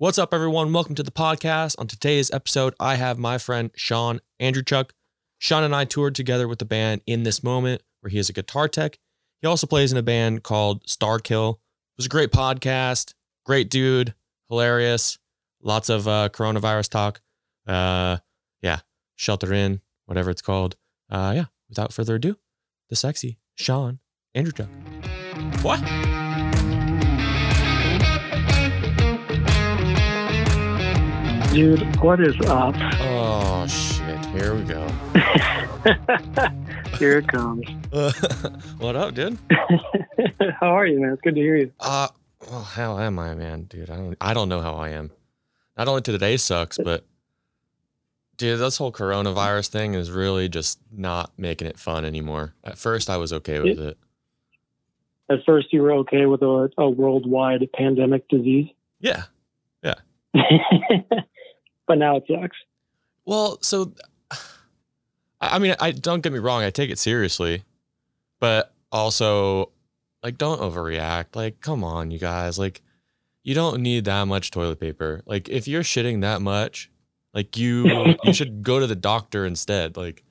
What's up, everyone? Welcome to the podcast. On today's episode, I have my friend Shaun Andruchuk. Shaun and I toured together with the band In This Moment, where he is a guitar tech. He also plays in a band called Starkill. It was a great podcast. Great dude. Hilarious. Lots of coronavirus talk. Shelter in, whatever it's called. Without further ado, the sexy Shaun Andruchuk. What? Dude, what is up? Oh, shit. Here we go. Here it comes. What up, dude? How are you, man? It's good to hear you. Well, how am I, man? Dude, I don't know how I am. Not only today sucks, but dude, this whole coronavirus thing is really just not making it fun anymore. At first, I was okay with it. At first, you were okay with a worldwide pandemic disease? Yeah. Yeah. But now it sucks. Well, so I mean, I don't get me wrong, I take it seriously, but also, like, don't overreact. Like, come on, you guys. Like, you don't need that much toilet paper. Like, if you're shitting that much, like, you should go to the doctor instead. Like,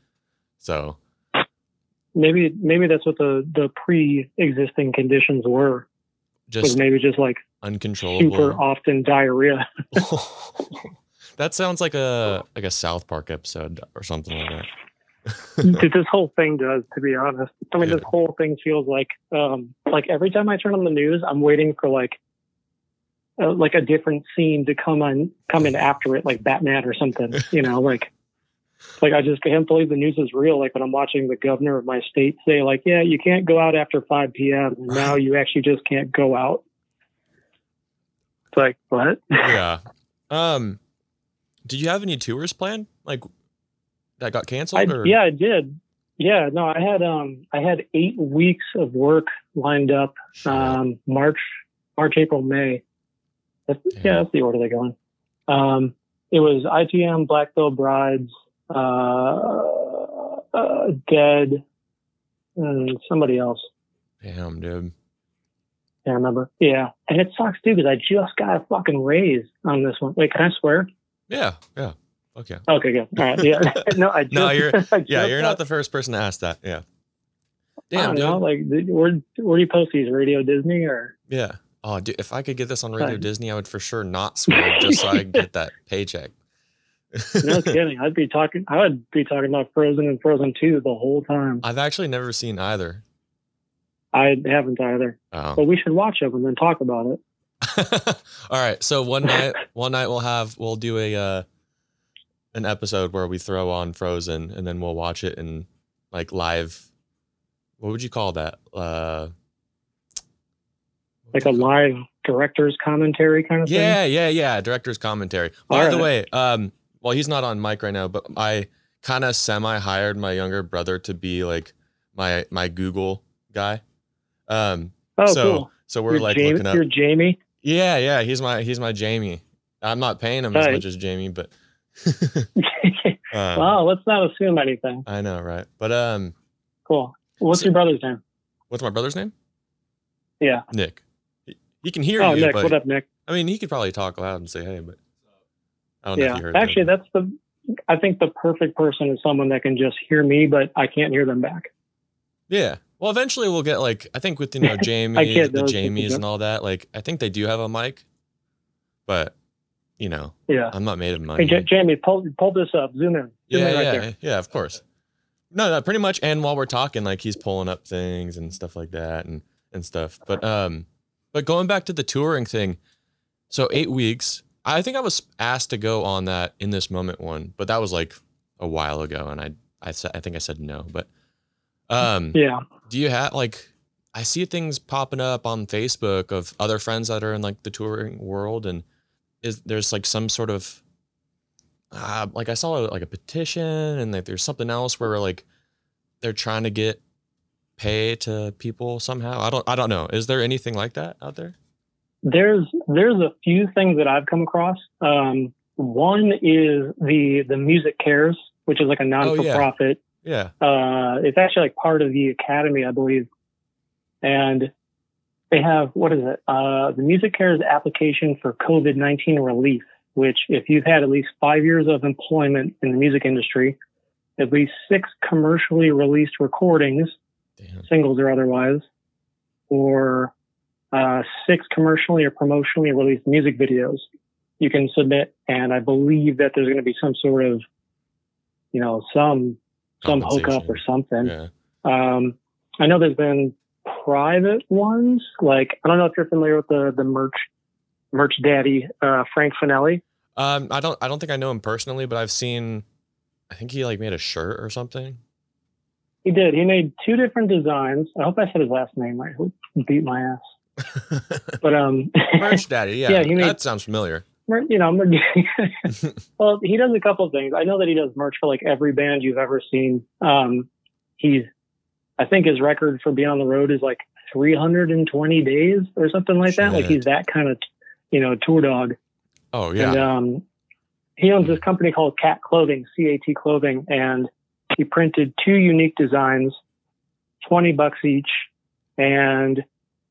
so maybe that's what the pre-existing conditions were. Just like uncontrollable, super often diarrhea. That sounds like a South Park episode or something like that. Dude, this whole thing does, to be honest. I mean, This whole thing feels like every time I turn on the news, I'm waiting for like a different scene to come in after it, like Batman or something. You know, like I just can't believe the news is real. Like when I'm watching the governor of my state say, like, yeah, you can't go out after 5 p.m. and now you actually just can't go out. It's like, what? Yeah. Do you have any tours planned? Like that got canceled? Yeah, I did. Yeah, no, I had 8 weeks of work lined up. March, April, May. That's the order they're going. It was ITM, Blackville Brides, Dead, and somebody else. Damn, dude. I remember. Yeah. And it sucks too, because I just got a fucking raise on this one. Wait, can I swear? Yeah. Yeah. Okay. Okay, good. All right. Yeah. No, I just, no, you're, yeah, you're not the first person to ask that. Yeah. Damn, dude. Know, like, where do you post these? Radio Disney or? Yeah. Oh, dude, if I could get this on Radio Disney, I would for sure not swear just so I could get that paycheck. No kidding. I would be talking about Frozen and Frozen 2 the whole time. I've actually never seen either. I haven't either. Oh. But we should watch them and then talk about it. All right. So one night we'll do an episode where we throw on Frozen and then we'll watch it in like live. What would you call that? Like a live director's commentary kind of thing? Yeah. Director's commentary. By the way, well, he's not on mic right now, but I kind of semi-hired my younger brother to be like my Google guy. Cool. So we're looking up. You're Jamie? Yeah. He's my Jamie. I'm not paying him as much as Jamie, but. Wow, let's not assume anything. I know, right? But cool. What's your brother's name? What's my brother's name? Yeah, Nick. He can hear you. Oh, Nick, but, what up, Nick? I mean, he could probably talk loud and say hey, but I don't know if you heard actually, that. I think the perfect person is someone that can just hear me, but I can't hear them back. Yeah. Well, eventually we'll get like, I think with, Jamie, the Jamies and all that, like, I think they do have a mic, but I'm not made of money. Hey, Jamie, pull this up. Zoom in. Zoom in right there. Yeah, of course. No, pretty much. And while we're talking, like he's pulling up things and stuff like that and stuff. But going back to the touring thing. So 8 weeks, I think I was asked to go on that In This Moment one, but that was like a while ago. And I think I said no, but, do you have, like, I see things popping up on Facebook of other friends that are in like the touring world, and there's like some sort of, like I saw like a petition, and like there's something else where like they're trying to get pay to people somehow. I don't know. Is there anything like that out there? There's a few things that I've come across. One is the Music Cares, which is like a non-for-profit. Oh, yeah. It's actually like part of the academy, I believe. And They have, what is it? The Music Cares application for COVID-19 relief, which if you've had at least 5 years of employment in the music industry, at least 6 commercially released recordings, damn, singles or otherwise, or 6 commercially or promotionally released music videos, you can submit. And I believe that there's going to be some sort of, you know, some hookup or something. Yeah. I know there's been private ones. Like, I don't know if you're familiar with the merch daddy, Frank Finelli. I don't think I know him personally, but I've seen, I think he like made a shirt or something. He did. He made 2 different designs. I hope I said his last name right. He beat my ass. But merch daddy. Yeah. Yeah, he made, that sounds familiar. You know, well, he does a couple of things. I know that he does merch for like every band you've ever seen. He's, I think his record for being on the road is like 320 days or something like that. Yeah. Like he's that kind of, you know, tour dog. Oh yeah. And he owns this company called Cat Clothing, CAT Clothing, and he printed 2 unique designs, $20 each. And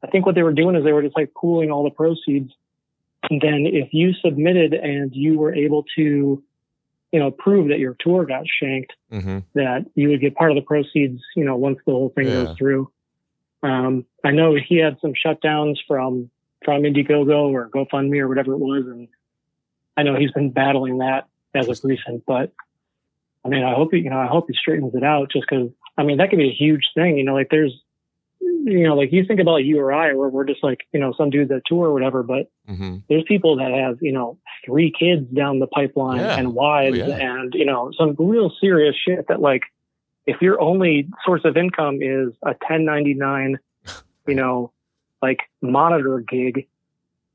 I think what they were doing is they were just like pooling all the proceeds. And then if you submitted and you were able to, you know, prove that your tour got shanked, mm-hmm, that you would get part of the proceeds, you know, once the whole thing goes through. I know he had some shutdowns from Indiegogo or GoFundMe or whatever it was. And I know he's been battling that as of recent, but I mean, I hope he straightens it out, just because, I mean, that could be a huge thing. You know, like there's, you know, like you think about you or I, where we're just like, you know, some dude that tour or whatever, but mm-hmm, there's people that have, you know, 3 kids down the pipeline, yeah, and wives, oh, yeah, and, you know, some real serious shit that like, if your only source of income is a 1099, you know, like monitor gig,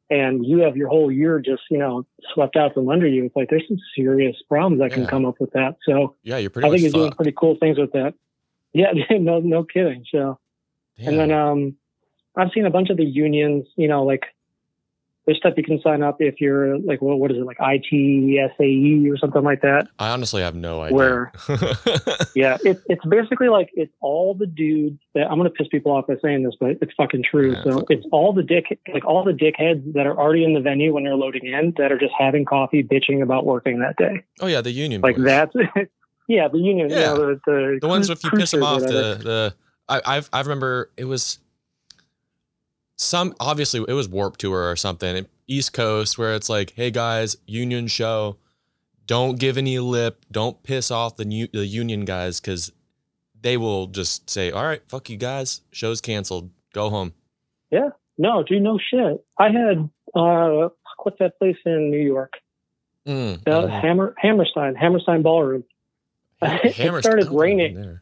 and you have your whole year just, you know, swept out from under you, it's like, there's some serious problems that can come up with that. So yeah, you're pretty, I think he's doing pretty cool things with that. Yeah. No kidding. So, yeah. And then I've seen a bunch of the unions, you know, like there's stuff you can sign up if you're like, well, what is it, like IT, SAE or something like that? I honestly have no idea. Where, yeah, it's basically like it's all the dudes that, I'm going to piss people off by saying this, but it's fucking true. Yeah, so it's all the dickheads that are already in the venue when they're loading in that are just having coffee, bitching about working that day. Oh yeah, the union. Like boys. That's yeah, the union. Yeah, you know, the ones if you piss them off, the I remember it was some, obviously it was Warp Tour or something, East Coast, where it's like, hey guys, union show, don't give any lip, don't piss off the union guys, because they will just say, all right, fuck you guys, show's canceled, go home. Yeah, no, dude, no shit. I had what's that place in New York? Hammerstein Ballroom. Hammerstein. It started raining. There.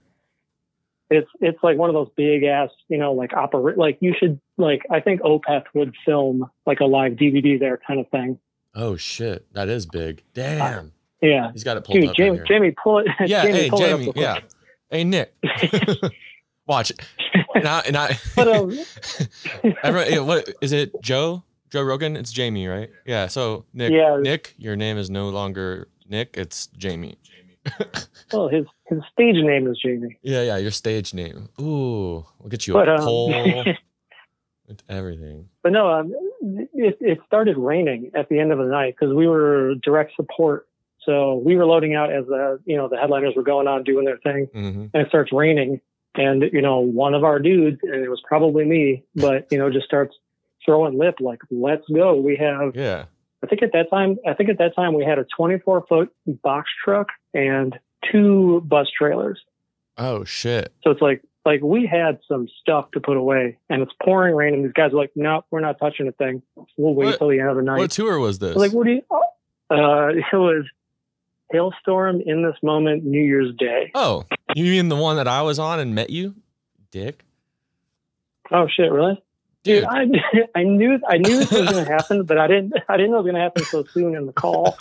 It's like one of those big ass, you know, like opera, like you should, like, I think Opeth would film like a live DVD there kind of thing. Oh shit. That is big. Damn. Yeah. He's got it pulled up. Jamie, right here. Jamie, pull it. Yeah. Jamie, hey, Jamie. It yeah. Hey, Nick. Watch it. And I but, everyone, what is it? Joe Rogan? It's Jamie, right? Yeah. So Nick, Nick, your name is no longer Nick. It's Jamie. Well, his stage name is Jamie. Yeah, your stage name. Ooh, we'll get you a poll with everything. But no, it started raining at the end of the night because we were direct support, so we were loading out as the, you know, the headliners were going on doing their thing, mm-hmm, and it starts raining, and you know, one of our dudes, and it was probably me, but you know, just starts throwing lip like, let's go. We have I think at that time we had a 24-foot box truck and 2 bus trailers. Oh shit! So it's like we had some stuff to put away, and it's pouring rain, and these guys are like, "No, we're not touching a thing. We'll wait till the end of the night." What tour was this? Like, what do you? It was Halestorm, In This Moment, New Year's Day. Oh, you mean the one that I was on and met you, Dick? Oh shit! Really? Dude, I knew this was gonna happen, but I didn't know it was gonna happen so soon in the call.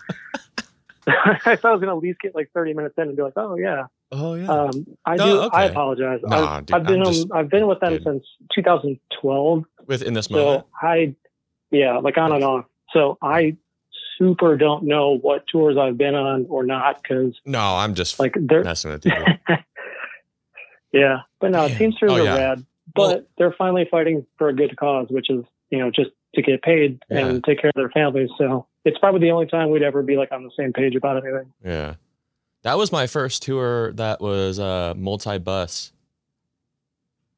I thought I was gonna at least get like 30 minutes in and be like, oh yeah. I apologize. Nah, I've been with them since 2012. With In This Moment. So on and off. So I super don't know what tours I've been on or not, because no, I'm just like messing with you. Yeah, but no, it seems really rad. But they're finally fighting for a good cause, which is, you know, just to get paid and take care of their families. So it's probably the only time we'd ever be like on the same page about anything. Yeah. That was my first tour that was multi-bus.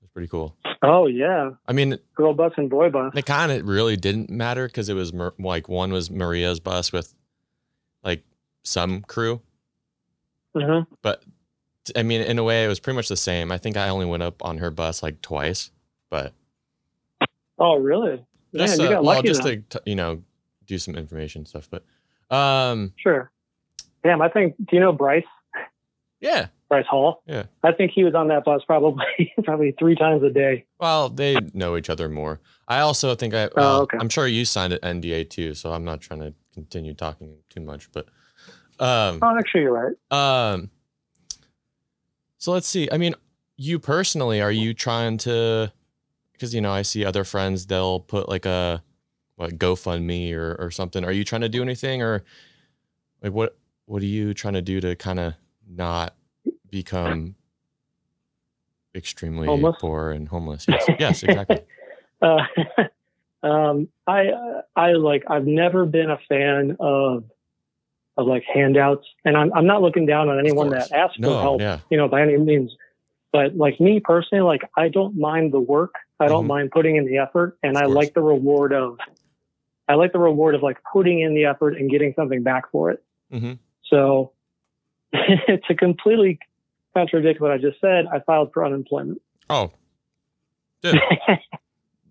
It was pretty cool. Oh, yeah. I mean, girl bus and boy bus. It kind of really didn't matter because it was like one was Maria's bus with like some crew. Mm-hmm. But I mean, in a way, it was pretty much the same. I think I only went up on her bus like twice. But oh, really? Just, man, you got lucky just to, you know, do some information stuff. But sure. Damn, I think, do you know Bryce? Yeah. Bryce Hall? Yeah. I think he was on that bus probably three times a day. Well, they know each other more. I also think okay. I'm sure you signed an NDA too, so I'm not trying to continue talking too much, but oh, actually you're right. So let's see. I mean, you personally, are you trying to, because, you know, I see other friends, they'll put like a GoFundMe or something. Are you trying to do anything, or like what are you trying to do to kind of not become extremely poor and homeless? Yes, exactly. I've never been a fan of like handouts, and I'm not looking down on anyone that asks for help, you know, by any means. But like me personally, like I don't mind the work. I don't mind putting in the effort, and I like the reward of, like putting in the effort and getting something back for it. Mm-hmm. So to completely contradict what I just said, I filed for unemployment. Oh, dude.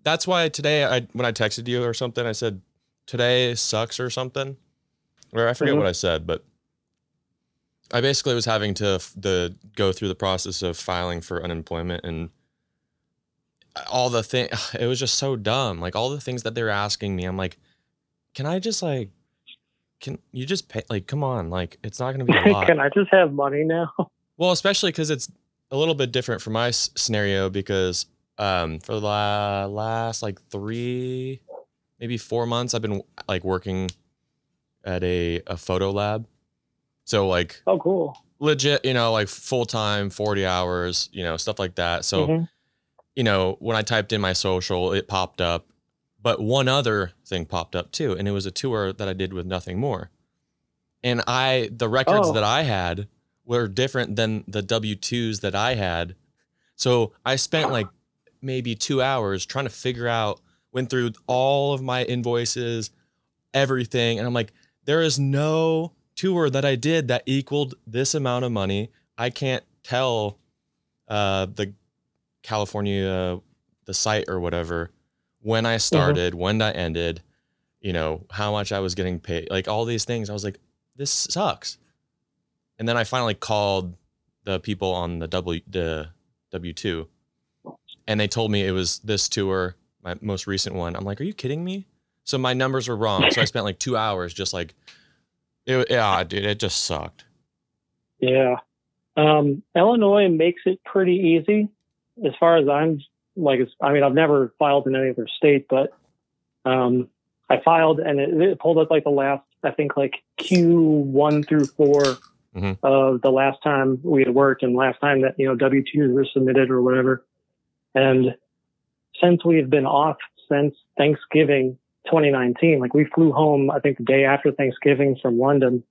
That's why today when I texted you or something, I said today sucks or something, or I forget what I said, but I basically was having to go through the process of filing for unemployment and all the thing. It was just so dumb. Like all the things that they're asking me, I'm like, can I just like, can you just pay? Like, come on. Like, it's not going to be a lot. Can I just have money now? Well, especially because it's a little bit different for my scenario because for the last like 3, maybe 4 months, I've been like working at a photo lab. So like, oh, cool. Legit, you know, like full time, 40 hours, you know, stuff like that. So, you know, when I typed in my social, it popped up. But one other thing popped up too, and it was a tour that I did with Nothing More. And the records that I had were different than the W-2s that I had. So I spent like maybe 2 hours trying to figure out, went through all of my invoices, everything. And I'm like, there is no tour that I did that equaled this amount of money. I can't tell the California, the site or whatever, when I started, when I ended, you know, how much I was getting paid, like all these things. I was like, this sucks. And then I finally called the people on the W-2, and they told me it was this tour, my most recent one. I'm like, are you kidding me? So my numbers were wrong. So I spent like 2 hours just like, dude, it just sucked. Yeah. Illinois makes it pretty easy as far as I mean, I've never filed in any other state, but I filed, and it pulled up like the last, I think like Q1 through 4 of the last time we had worked and last time that, you know, W-2s were submitted or whatever. And since we've been off since Thanksgiving 2019, like we flew home, I think the day after Thanksgiving from London.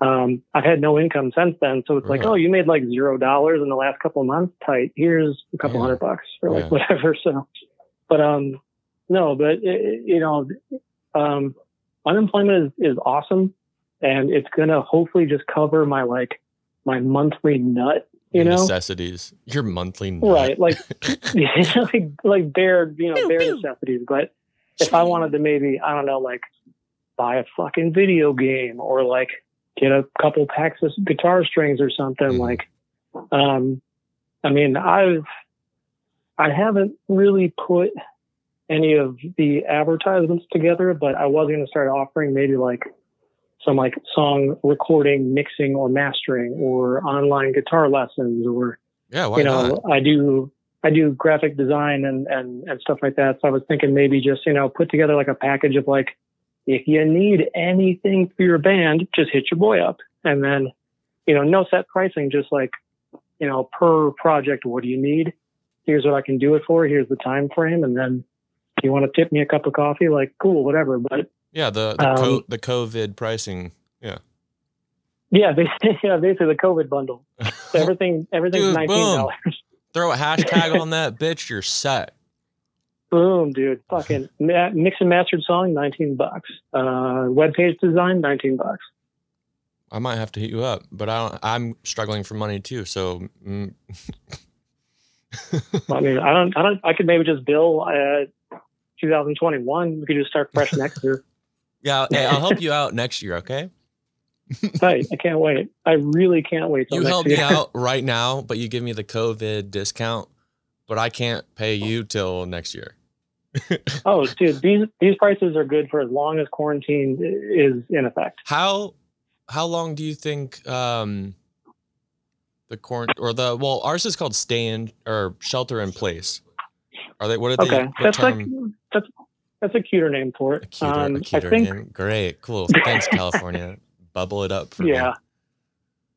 I've had no income since then, so it's like, oh, you made like $0 in the last couple of months. Tight. Here's a couple $100 or like whatever. So, but no, but unemployment is awesome, and it's gonna hopefully just cover my my monthly nut. Your necessities. Your monthly nut. Right, like like bare bare necessities. But if I wanted to maybe buy a fucking video game or like get a couple packs of guitar strings or something. I mean, I haven't really put any of the advertisements together, but I was going to start offering maybe like some like song recording, mixing or mastering or online guitar lessons or, not? I do graphic design and stuff like that. So I was thinking maybe just, put together like a package of like, if you need anything for your band, just hit your boy up. And then, no set pricing, just like, per project, what do you need? here's what I can do it for, here's the time frame, and then if you want to tip me a cup of coffee, like, cool, whatever. But yeah, the COVID pricing, yeah. Yeah, basically the COVID bundle. So everything's $19. Throw a hashtag on that, bitch, you're set. Boom, dude. Fucking mix and mastered song, $19. Webpage design, $19. I might have to hit you up, but I'm struggling for money too. So, I mean, I could maybe just bill 2021. We could just start fresh next year. Yeah, hey, I'll help you out next year. Okay. Right, I can't wait. I really can't wait. You help me out right now, but you give me the COVID discount, but I can't pay you till next year. Oh, dude, these prices are good for as long as quarantine is in effect. How long do you think the quarantine ours is called stay in or shelter in place? Are they? What are they? Okay, that's a cuter name for it. A cuter name. Great, cool. Thanks, California. Bubble it up for me. Yeah.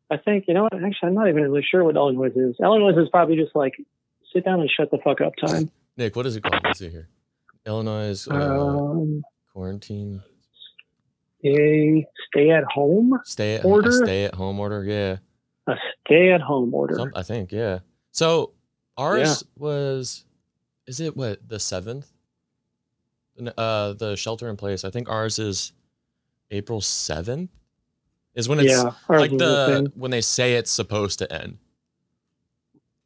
I think, you know what? Actually, I'm not even really sure what Illinois is. Illinois is probably just like sit down and shut the fuck up time. Nick, what is it called? Let's see here. Illinois quarantine. A stay at home order. Yeah. A stay at home order. I think, yeah. So ours was, is it what, the 7th? The shelter in place. I think ours is April 7th. Is when it's when they say it's supposed to end.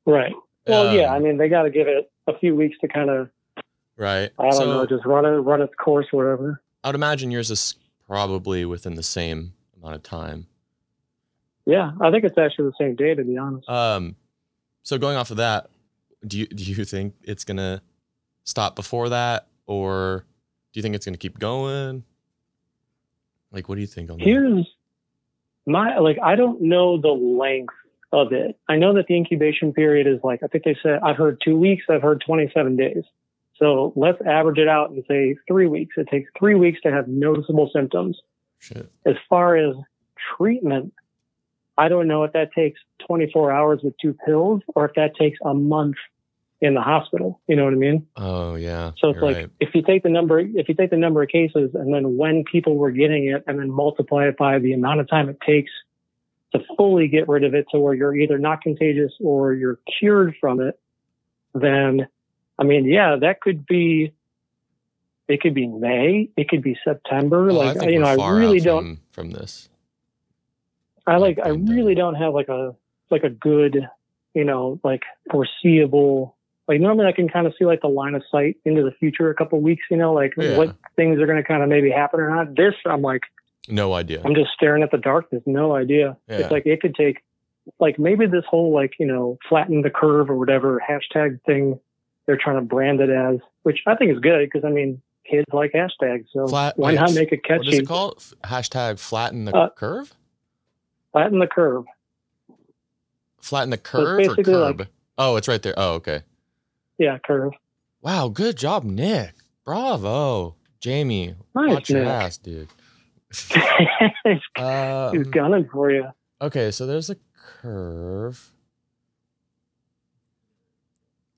Right. Well, I mean, they got to give it a few weeks to kind of, right. I don't know, just run its course, whatever. I would imagine yours is probably within the same amount of time. Yeah, I think it's actually the same day, to be honest. So going off of that, do you think it's gonna stop before that, or do you think it's gonna keep going? Like, what do you think on that? I don't know the length of it. I know that the incubation period is I think they said, I've heard 2 weeks, I've heard 27 days. So let's average it out and say 3 weeks. It takes 3 weeks to have noticeable symptoms. Shit. As far as treatment, I don't know if that takes 24 hours with 2 pills or if that takes a month in the hospital. You know what I mean? Oh yeah. So it's right. if you take the number of cases and then when people were getting it and then multiply it by the amount of time it takes to fully get rid of it to where you're either not contagious or you're cured from it, then I mean, yeah, it could be May, it could be September. I really don't have like a good, foreseeable. Like normally I can kind of see the line of sight into the future a couple of weeks, what things are going to kind of maybe happen or not. This, I'm no idea. I'm just staring at the darkness. No idea. Yeah. It's it could take maybe this whole flatten the curve or whatever hashtag thing they're trying to brand it as, which I think is good because I mean, kids like hashtags. So why not make a catchy. What is it called? Hashtag flatten the curve? Flatten the curve. Flatten the curve so or curb? Oh, it's right there. Oh, okay. Yeah, curve. Wow, good job, Nick. Bravo, Jamie. Nice, watch Nick. Your ass, dude. He's gunning for you. Okay, so there's a curve.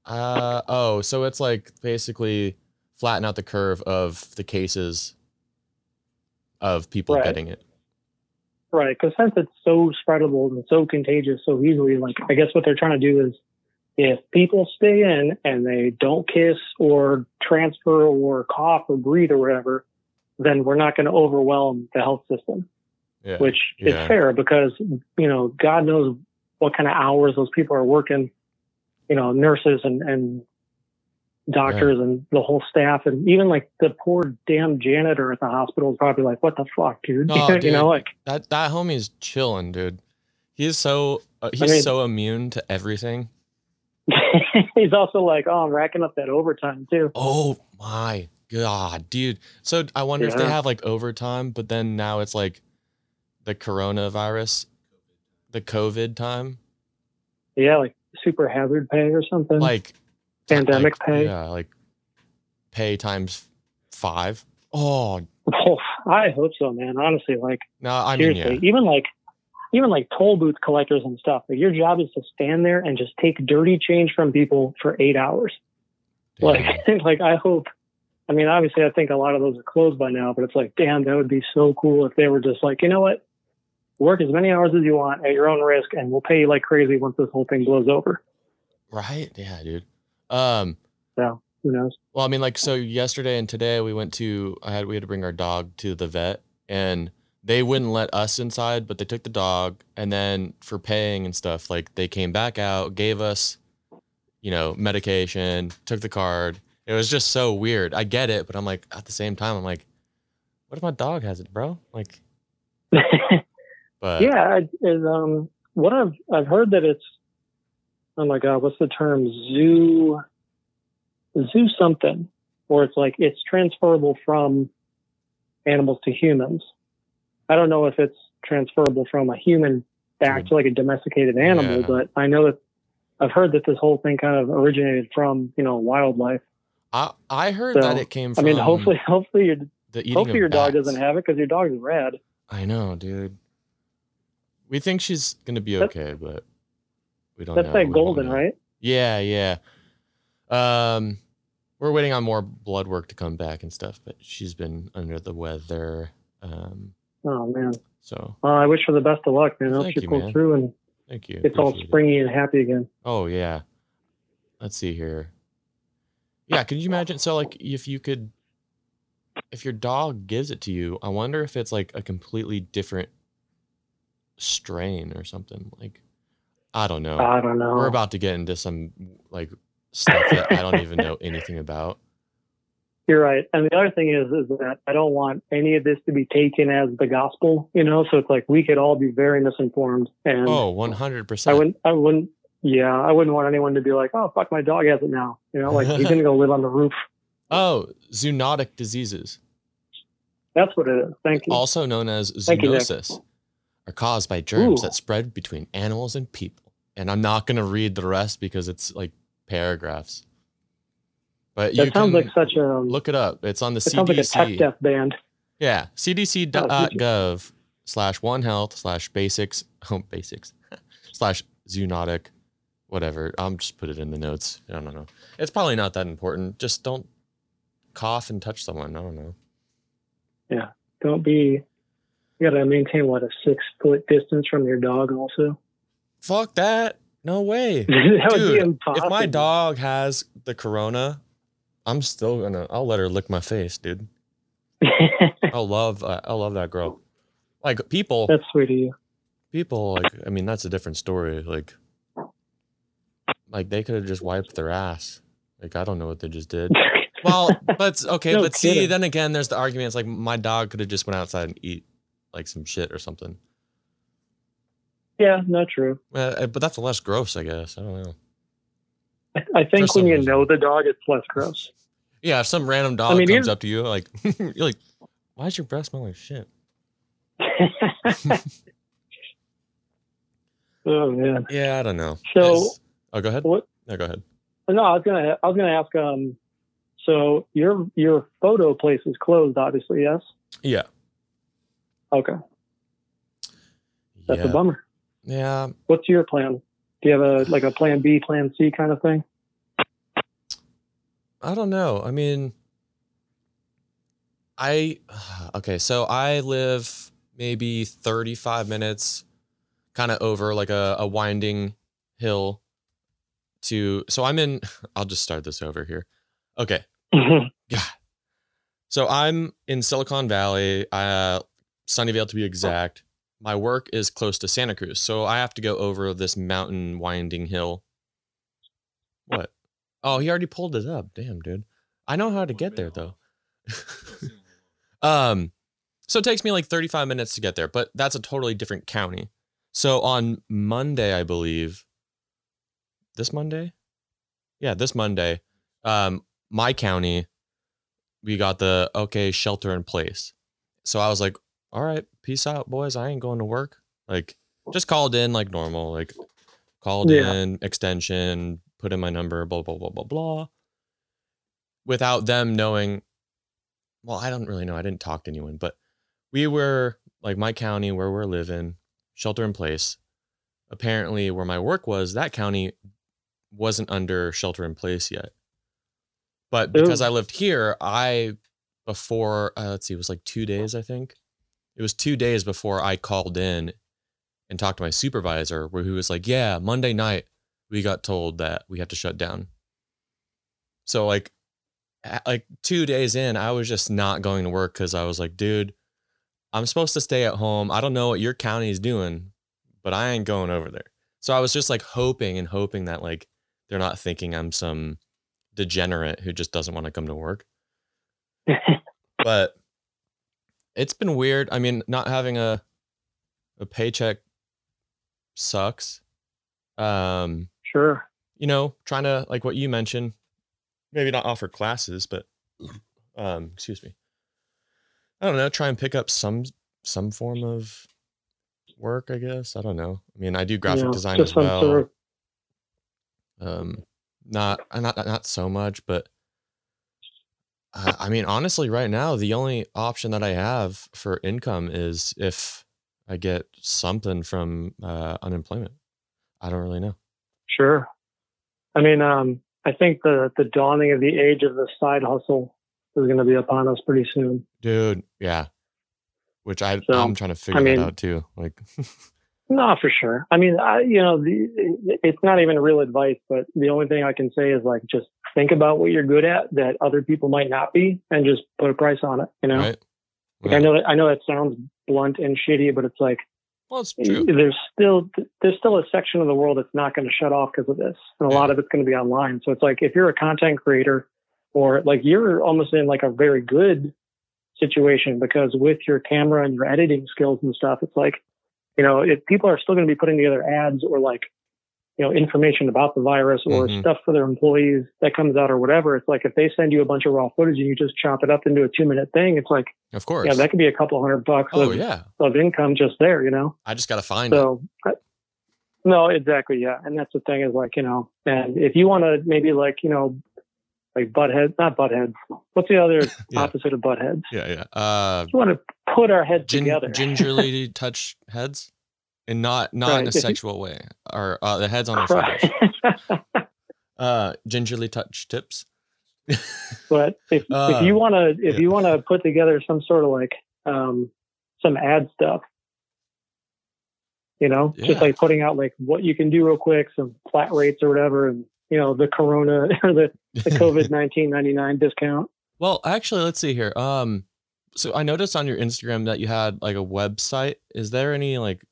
So it's basically flatten out the curve of the cases of people getting it. Right, because since it's so spreadable and so contagious so easily, I guess what they're trying to do is if people stay in and they don't kiss or transfer or cough or breathe or whatever, then we're not going to overwhelm the health system, which is fair because, God knows what kind of hours those people are working, nurses and doctors and the whole staff, and even the poor damn janitor at the hospital is probably what the fuck, dude? No, dude, that homie's chilling, dude. He's so so immune to everything. He's also I'm racking up that overtime too. Oh my god, dude. So I wonder if they have overtime, but then now it's the coronavirus, the COVID time. Yeah, super hazard pay or something. Pandemic pay. Yeah, pay times 5. Oh, I hope so, man. Honestly, no, I mean, seriously, even even like toll booth collectors and stuff. Like, your job is to stand there and just take dirty change from people for 8 hours. Damn. Like I hope, I mean, obviously I think a lot of those are closed by now, but it's like, damn, that would be so cool if they were just like, you know what? Work as many hours as you want at your own risk, and we'll pay you like crazy once this whole thing blows over. Right. Yeah, dude. So who knows? Well, I mean, like, so yesterday and today we had to bring our dog to the vet, and they wouldn't let us inside, but they took the dog, and then for paying and stuff, like, they came back out, gave us, you know, medication, took the card. It was just so weird. I get it, but I'm like, at the same time, I'm like, what if my dog has it, bro? Like, but yeah, what I've heard that it's, oh my God, what's the term? Zoo something, or it's like, it's transferable from animals to humans. I don't know if it's transferable from a human back to like a domesticated animal, but I know that I've heard that this whole thing kind of originated from, you know, wildlife. I heard that it came from, I mean, hopefully your dog doesn't have it, because your dog is rad. I know, dude. We think she's going to be okay, but we don't know. That's like golden, right? Yeah, yeah. We're waiting on more blood work to come back and stuff, but she's been under the weather. Oh man. So I wish her the best of luck, man. I hope she pulls through and thank you. It's all springy and happy again. Oh yeah. Let's see here. Yeah. Could you imagine? So like, if your dog gives it to you, I wonder if it's like a completely different strain or something. Like, I don't know. We're about to get into some like stuff that I don't even know anything about. You're right. And the other thing is that I don't want any of this to be taken as the gospel, you know? So it's like, we could all be very misinformed. And 100%. I wouldn't want anyone to be like, oh, fuck, my dog has it now. You know, like, he's going to go live on the roof. Oh, zoonotic diseases. That's what it is. Thank you. Also known as zoonosis, are caused by germs that spread between animals and people. And I'm not going to read the rest because it's like paragraphs. But that sounds like such a... Look it up. It's on the CDC. Sounds like a tech death band. Yeah. cdc.gov/onehealth/basics /zoonotic, whatever. I'll just put it in the notes. I don't know. It's probably not that important. Just don't cough and touch someone. I don't know. Yeah. You got to maintain, what, a 6-foot distance from your dog also? Fuck that. No way. That dude, would be impossible. If my dog has the corona, I'm still going to, I'll let her lick my face, dude. I love that girl. Like, people. That's sweet of you. People, like, I mean, that's a different story. Like they could have just wiped their ass. Like, I don't know what they just did. Well, but okay, no let's kidding. See. Then again, there's the argument. It's like, my dog could have just went outside and eat like some shit or something. Yeah, not true. But that's less gross, I guess. I don't know. I think when you know the dog, it's less gross. Yeah, if some random dog comes up to you, like, you're like, why does your breath smell like shit? Oh, man. Yeah, I don't know. So, oh, go ahead. What? No, go ahead. No, I was gonna ask. So your photo place is closed, obviously, yes. Yeah. Okay. That's a bummer. Yeah. What's your plan? Do you have a plan B, plan C kind of thing? I don't know. I mean, so I live maybe 35 minutes kind of over like a winding hill I'll just start this over here. Okay. Yeah. So I'm in Silicon Valley, Sunnyvale to be exact. My work is close to Santa Cruz, so I have to go over this mountain winding hill. What? Oh, he already pulled it up. Damn, dude. I know how to get there, though. So it takes me like 35 minutes to get there, but that's a totally different county. So on Monday, I believe, this Monday, my county, we got the shelter in place. So I was like, all right, peace out, boys. I ain't going to work. Like, just called in like normal. Like, called in, extension, put in my number, blah, blah, blah, blah, blah. Without them knowing, well, I don't really know. I didn't talk to anyone, but we were like, my county where we're living, shelter in place. Apparently where my work was, that county wasn't under shelter in place yet. But because I lived here, it was like 2 days, I think. It was 2 days before I called in and talked to my supervisor, where he was like, yeah, Monday night we got told that we have to shut down. So like 2 days in, I was just not going to work because I was like, dude, I'm supposed to stay at home. I don't know what your county is doing, but I ain't going over there. So I was just like hoping that like they're not thinking I'm some degenerate who just doesn't want to come to work. But it's been weird. I mean, not having a paycheck sucks. Sure. You know, trying to, like what you mentioned, maybe not offer classes, but excuse me, I don't know, try and pick up some form of work, I guess. I don't know. I mean, I do graphic design as well. Sort of... Not so much, but I mean, honestly, right now, the only option that I have for income is if I get something from unemployment. I don't really know. Sure. I mean, I think the dawning of the age of the side hustle is going to be upon us pretty soon. Dude, yeah. Which I'm trying to figure that out too. Like, no, for sure. I mean, it's not even real advice, but the only thing I can say is like, just think about what you're good at that other people might not be, and just put a price on it. You know, right. Like, I know that sounds blunt and shitty, but it's like, well, it's true. There's still a section of the world that's not going to shut off because of this, and a lot of it's going to be online. So it's like, if you're a content creator, or like you're almost in like a very good situation, because with your camera and your editing skills and stuff, it's like, you know, if people are still going to be putting together ads or like, you know, information about the virus or stuff for their employees that comes out or whatever, it's like if they send you a bunch of raw footage and you just chop it up into a 2-minute thing, it's like, of course, yeah, that could be a couple $100 of income just there, you know? I just got to find it. No, exactly. Yeah. And that's the thing is like, you know, and if you want to maybe like, you know, like not butt heads. What's the other opposite of butt heads? Yeah, yeah. You want to put our heads together. Gingerly touch heads, and not right. In a sexual way, or the heads on their shoulders. Gingerly touch tips. But if you want to put together some sort of like some ad stuff, you know, just like putting out like what you can do real quick, some flat rates or whatever, and. You know, the Corona or the COVID-19 $99 discount. Well, actually, let's see here. So I noticed on your Instagram that you had like a website. Is there any like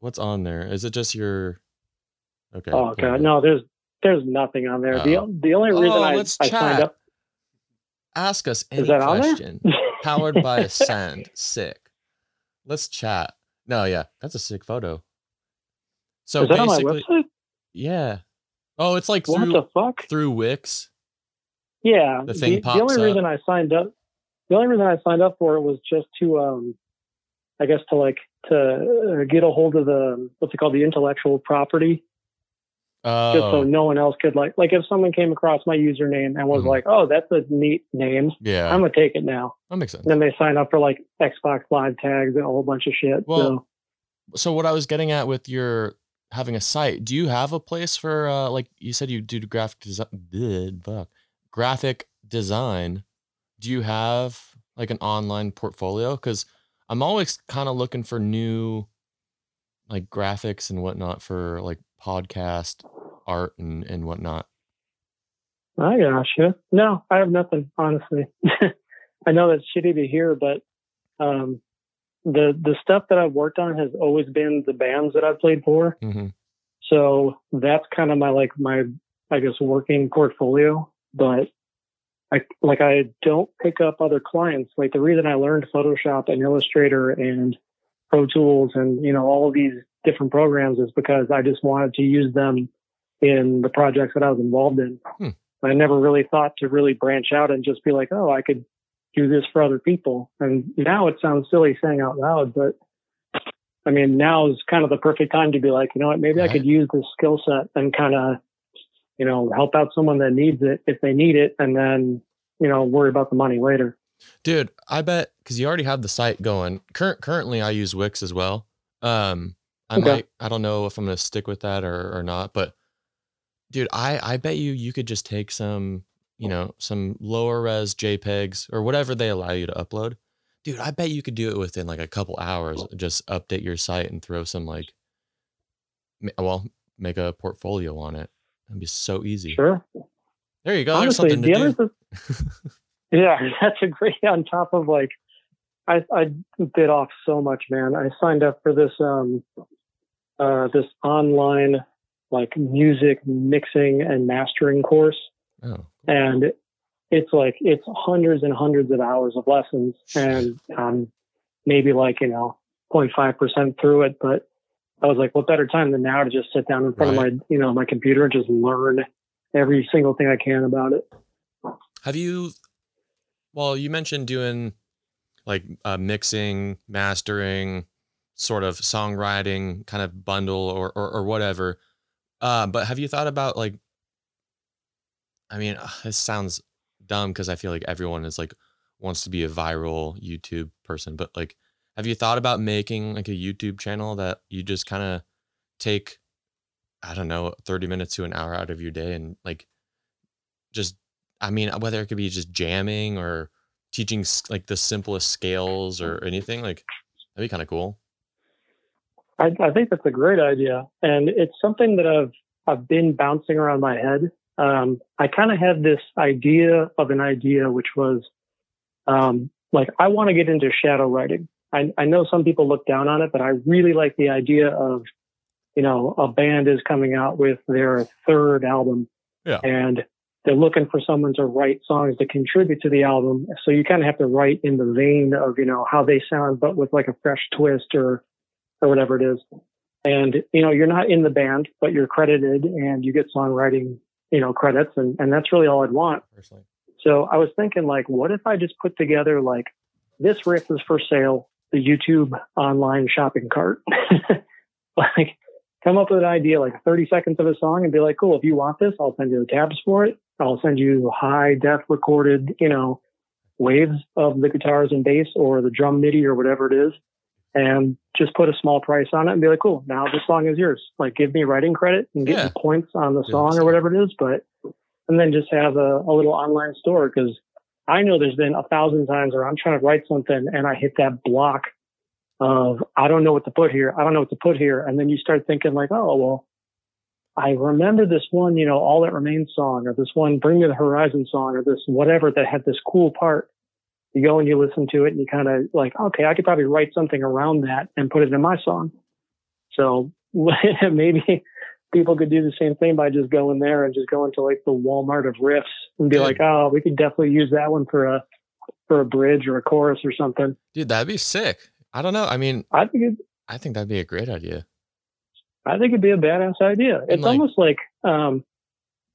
what's on there? Is it just your? Okay. Oh God, no. There's nothing on there. The only reason I signed up. Ask us any question. Powered by Ascend. Sick. Let's chat. No, yeah, that's a sick photo. So is that on my website? Yeah. Oh, it's like through Wix. Yeah. The thing pops up. The only reason I signed up for it was just to, I guess to get a hold of the intellectual property. Just so no one else could like if someone came across my username and was like, oh, that's a neat name. Yeah. I'm going to take it now. That makes sense. And then they sign up for like Xbox Live tags and a whole bunch of shit. Well, so what I was getting at with your, having a site, do you have a place for like you said you do graphic design, do you have like an online portfolio? Because I'm always kind of looking for new like graphics and whatnot for like podcast art and whatnot. I gotcha. No, I have nothing, honestly. I know that's shitty to hear, but The stuff that I've worked on has always been the bands that I've played for. Mm-hmm. So that's kind of my working portfolio, but I don't pick up other clients. Like the reason I learned Photoshop and Illustrator and Pro Tools and, you know, all of these different programs is because I just wanted to use them in the projects that I was involved in. I never really thought to really branch out and just be like, oh, I could do this for other people. And now it sounds silly saying out loud, but I mean, now is kind of the perfect time to be like, you know what, maybe I could use this skill set and kind of, you know, help out someone that needs it if they need it, and then, you know, worry about the money later. Dude, I bet, because you already have the site going. Currently, I use Wix as well. I don't know if I'm going to stick with that or not, but dude, I bet you could just take some lower res JPEGs or whatever they allow you to upload. Dude, I bet you could do it within like a couple hours. Just update your site and throw some make a portfolio on it. That'd be so easy. Sure. There you go. Honestly, there's something to do. Yeah, that's a great, on top of like, I bit off so much, man. I signed up for this this online like music mixing and mastering course. Oh. And it's like, it's hundreds and hundreds of hours of lessons, and maybe 0.5% through it. But I was like, what better time than now to just sit down in front of my, my computer and just learn every single thing I can about it. Have you, you mentioned doing mixing, mastering, sort of songwriting kind of bundle or whatever. But have you thought about this sounds dumb because I feel like everyone is wants to be a viral YouTube person, but have you thought about making a YouTube channel that you just kind of take, 30 minutes to an hour out of your day and whether it could be just jamming or teaching the simplest scales or anything, that'd be kind of cool. I think that's a great idea. And it's something that I've been bouncing around my head. I kind of had this idea of an idea, which was, I want to get into shadow writing. I know some people look down on it, but I really like the idea of, a band is coming out with their third album, and they're looking for someone to write songs that contribute to the album. So you kind of have to write in the vein of, how they sound, but with a fresh twist or whatever it is. And, you're not in the band, but you're credited and you get songwriting, credits. And that's really all I'd want. Personally. So I was thinking what if I just put together this riff is for sale, the YouTube online shopping cart, come up with an idea, 30 seconds of a song and be like, cool, if you want this, I'll send you the tabs for it. I'll send you high def recorded, waves of the guitars and bass or the drum MIDI or whatever it is. And just put a small price on it and be like, cool, now this song is yours. Give me writing credit and get me points on the song or whatever it is. But, and then just have a little online store. Cause I know there's been 1,000 times where I'm trying to write something and I hit that block of, I don't know what to put here. And then you start thinking I remember this one, All That Remains song or this one, Bring Me the Horizon song or this whatever that had this cool part. You go and you listen to it and you kind of okay, I could probably write something around that and put it in my song. So maybe people could do the same thing by just going there and just going to the Walmart of riffs and be we could definitely use that one for a bridge or a chorus or something. Dude, that'd be sick. I don't know. I think that'd be a great idea. I think it'd be a badass idea. And it's almost I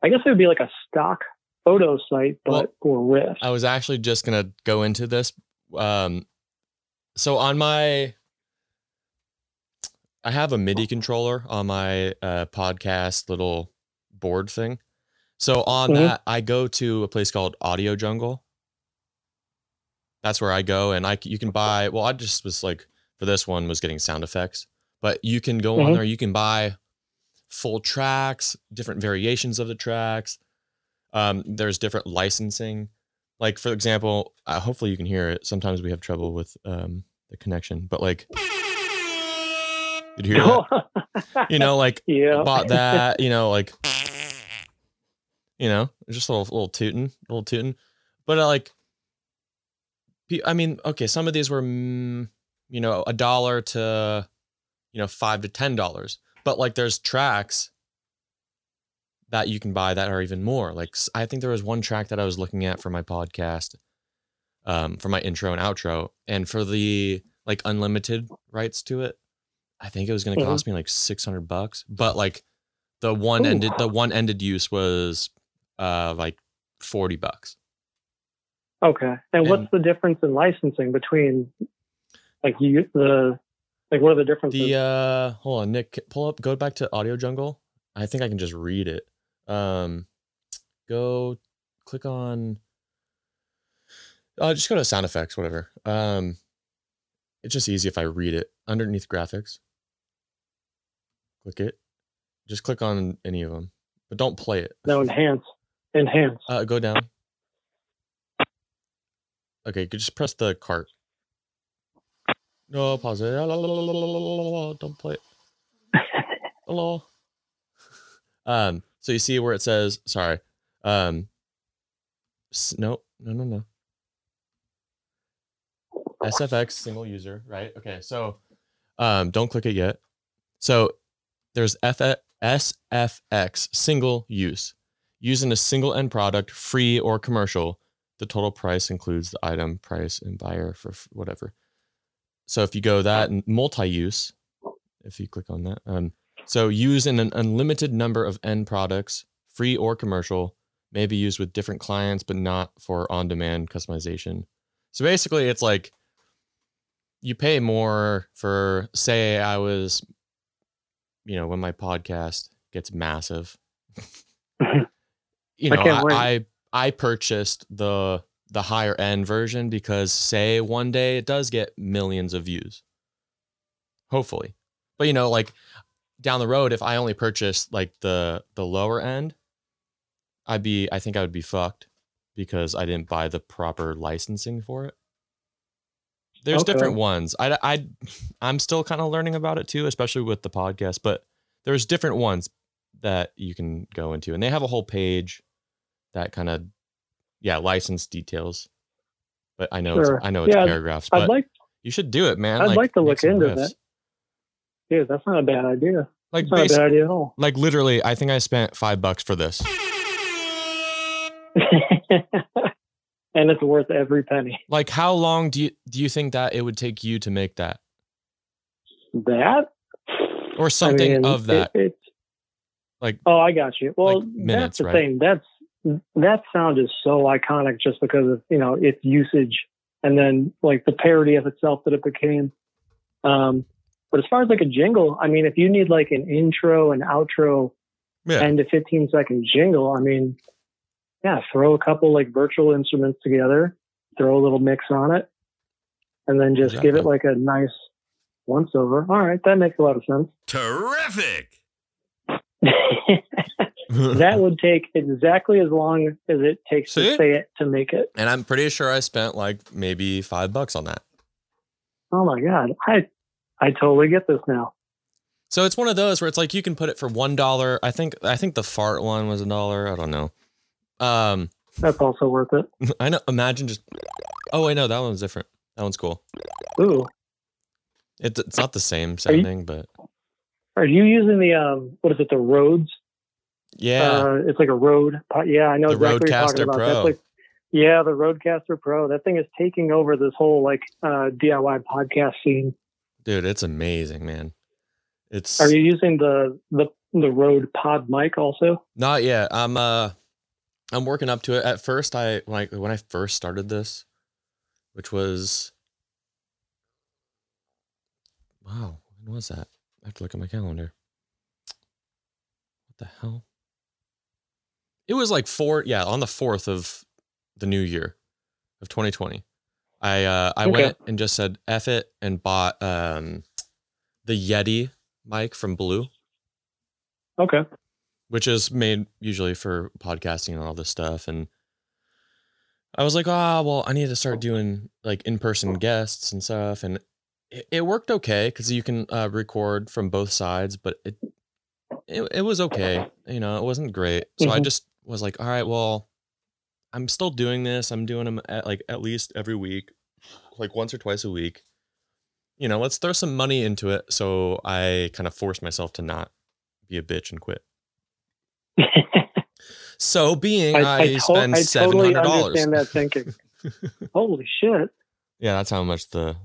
guess it would be a stock photo site, but for riffs. I was actually just going to go into this. So on I have a MIDI controller on my podcast little board thing. So on that, I go to a place called Audio Jungle. That's where I go, and you can buy, I just was for this one was getting sound effects, but you can go on there, you can buy full tracks, different variations of the tracks. There's different licensing, for example, hopefully you can hear it. Sometimes we have trouble with the connection, but did you hear that? Bought that, just a little tootin', but okay. Some of these were, $1 to, $5 to $10, but there's tracks that you can buy that are even more. I think there was one track that I was looking at for my podcast, for my intro and outro, and for the unlimited rights to it, I think it was going to cost me $600. But the one ended use was $40. Okay, and what's the difference in licensing between what are the differences? Hold on, Nick, go back to Audio Jungle. I think I can just read it. Go click on Just go to sound effects, whatever. It's just easy if I read it. Underneath graphics, click it. Just click on any of them, but don't play it. No, enhance. Go down. Okay, just press the cart. No, pause it. Don't play it. Hello. So you see where it says, sorry. No. SFX single user, right? Okay, so don't click it yet. So there's SFX single use, using a single end product, free or commercial. The total price includes the item price and buyer for whatever. So if you go that multi-use, if you click on that, so use in an unlimited number of end products, free or commercial, may be used with different clients, but not for on-demand customization. So basically, it's like, you pay more for, say I was, you know, when my podcast gets massive, you know, I purchased the higher end version because, say, one day it does get millions of views, hopefully. But, you know, like down the road, if I only purchased like the lower end, I think I would be fucked because I didn't buy the proper licensing for it. There's different ones. I'm still kind of learning about it too, especially with the podcast, but there's different ones that you can go into, and they have a whole page that kind of, license details. But I know, sure. It's paragraphs, but you should do it, man. I'd like to look into that. Yeah, that's not a bad idea. That's not a bad idea at all. Like literally, I think I spent $5 for this. And it's worth every penny. Like, how long do you think that it would take you to make that? That? Or something of that? I got you. Well, like minutes, that's the thing. That sound is so iconic just because of, you know, its usage and then like the parody of itself that it became. But as far as like a jingle, I mean, if you need like an intro and outro, 10 to 15 second jingle, I mean... Yeah, throw a couple like virtual instruments together, throw a little mix on it, and then just give it like a nice once over. All right, that makes a lot of sense. Terrific. That would take exactly as long as it takes to say it to make it. And I'm pretty sure I spent like maybe $5 on that. Oh my God. I totally get this now. So it's one of those where it's like you can put it for $1. I think the fart one was $1. I don't know. That's also worth it. I know. Imagine just. Oh, I know that one's different. That one's cool. Ooh, it's not the same sounding, but. Are you using the what is it? The Rodes. Yeah, it's like a Rode. Yeah, I know the exactly Rodecaster what you're talking about. Pro. The Rodecaster Pro. That thing is taking over this whole like DIY podcast scene. Dude, it's amazing, man. It's. Are you using the Rode Pod mic also? Not yet. I'm working up to it. At first, when I first started this, which was, wow, when was that? I have to look at my calendar. What the hell? It was like on the 4th of the new year of 2020. I went and just said, F it, and bought the Yeti mic from Blue. Okay. Which is made usually for podcasting and all this stuff. And I was like, I need to start doing like in-person guests and stuff. And it worked okay because you can record from both sides, but it was okay. You know, it wasn't great. So I just was like, all right, well, I'm still doing this. I'm doing them at least every week, like once or twice a week. You know, let's throw some money into it. So I kind of forced myself to not be a bitch and quit. So being I spend $700. I totally understand that thinking. Holy shit. Yeah, that's how much the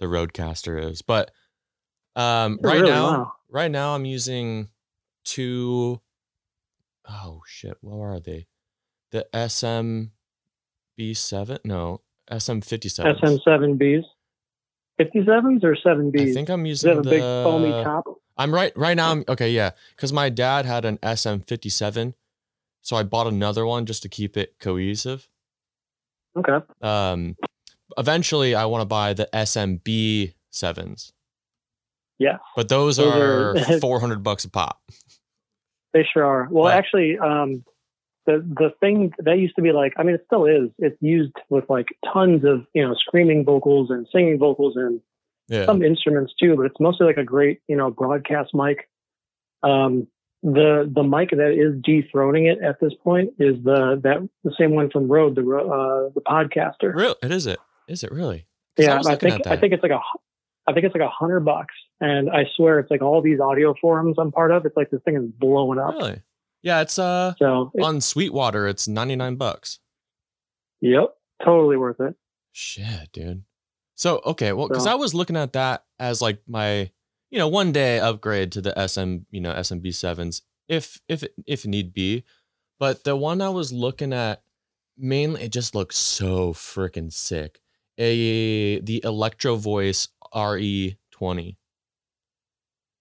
Rodecaster is. But right now I'm using two. Oh shit, where are they? The SM7B? No, SM57. SM7Bs. 57s or 7Bs? I think I'm using the big foamy top. I'm right now. Because my dad had an SM57, so I bought another one just to keep it cohesive. Okay. Eventually I want to buy the SM7Bs. Yeah. But those are $400 a pop. They sure are. Well, actually, the thing that used to be like, I mean, it still is. It's used with like tons of, screaming vocals and singing vocals and some instruments too, but it's mostly like a great, broadcast mic. The mic that is dethroning it at this point is the same one from Rode, the podcaster. Really? Is it really? Yeah. I think it's like $100, and I swear it's like all these audio forums I'm part of. It's like this thing is blowing up. Really? Yeah. It's on Sweetwater. It's $99. Yep. Totally worth it. Shit, dude. So, okay. Well, cause I was looking at that as like my, one day upgrade to the SMB7s if need be, but the one I was looking at mainly, it just looks so freaking sick. The Electro Voice RE20.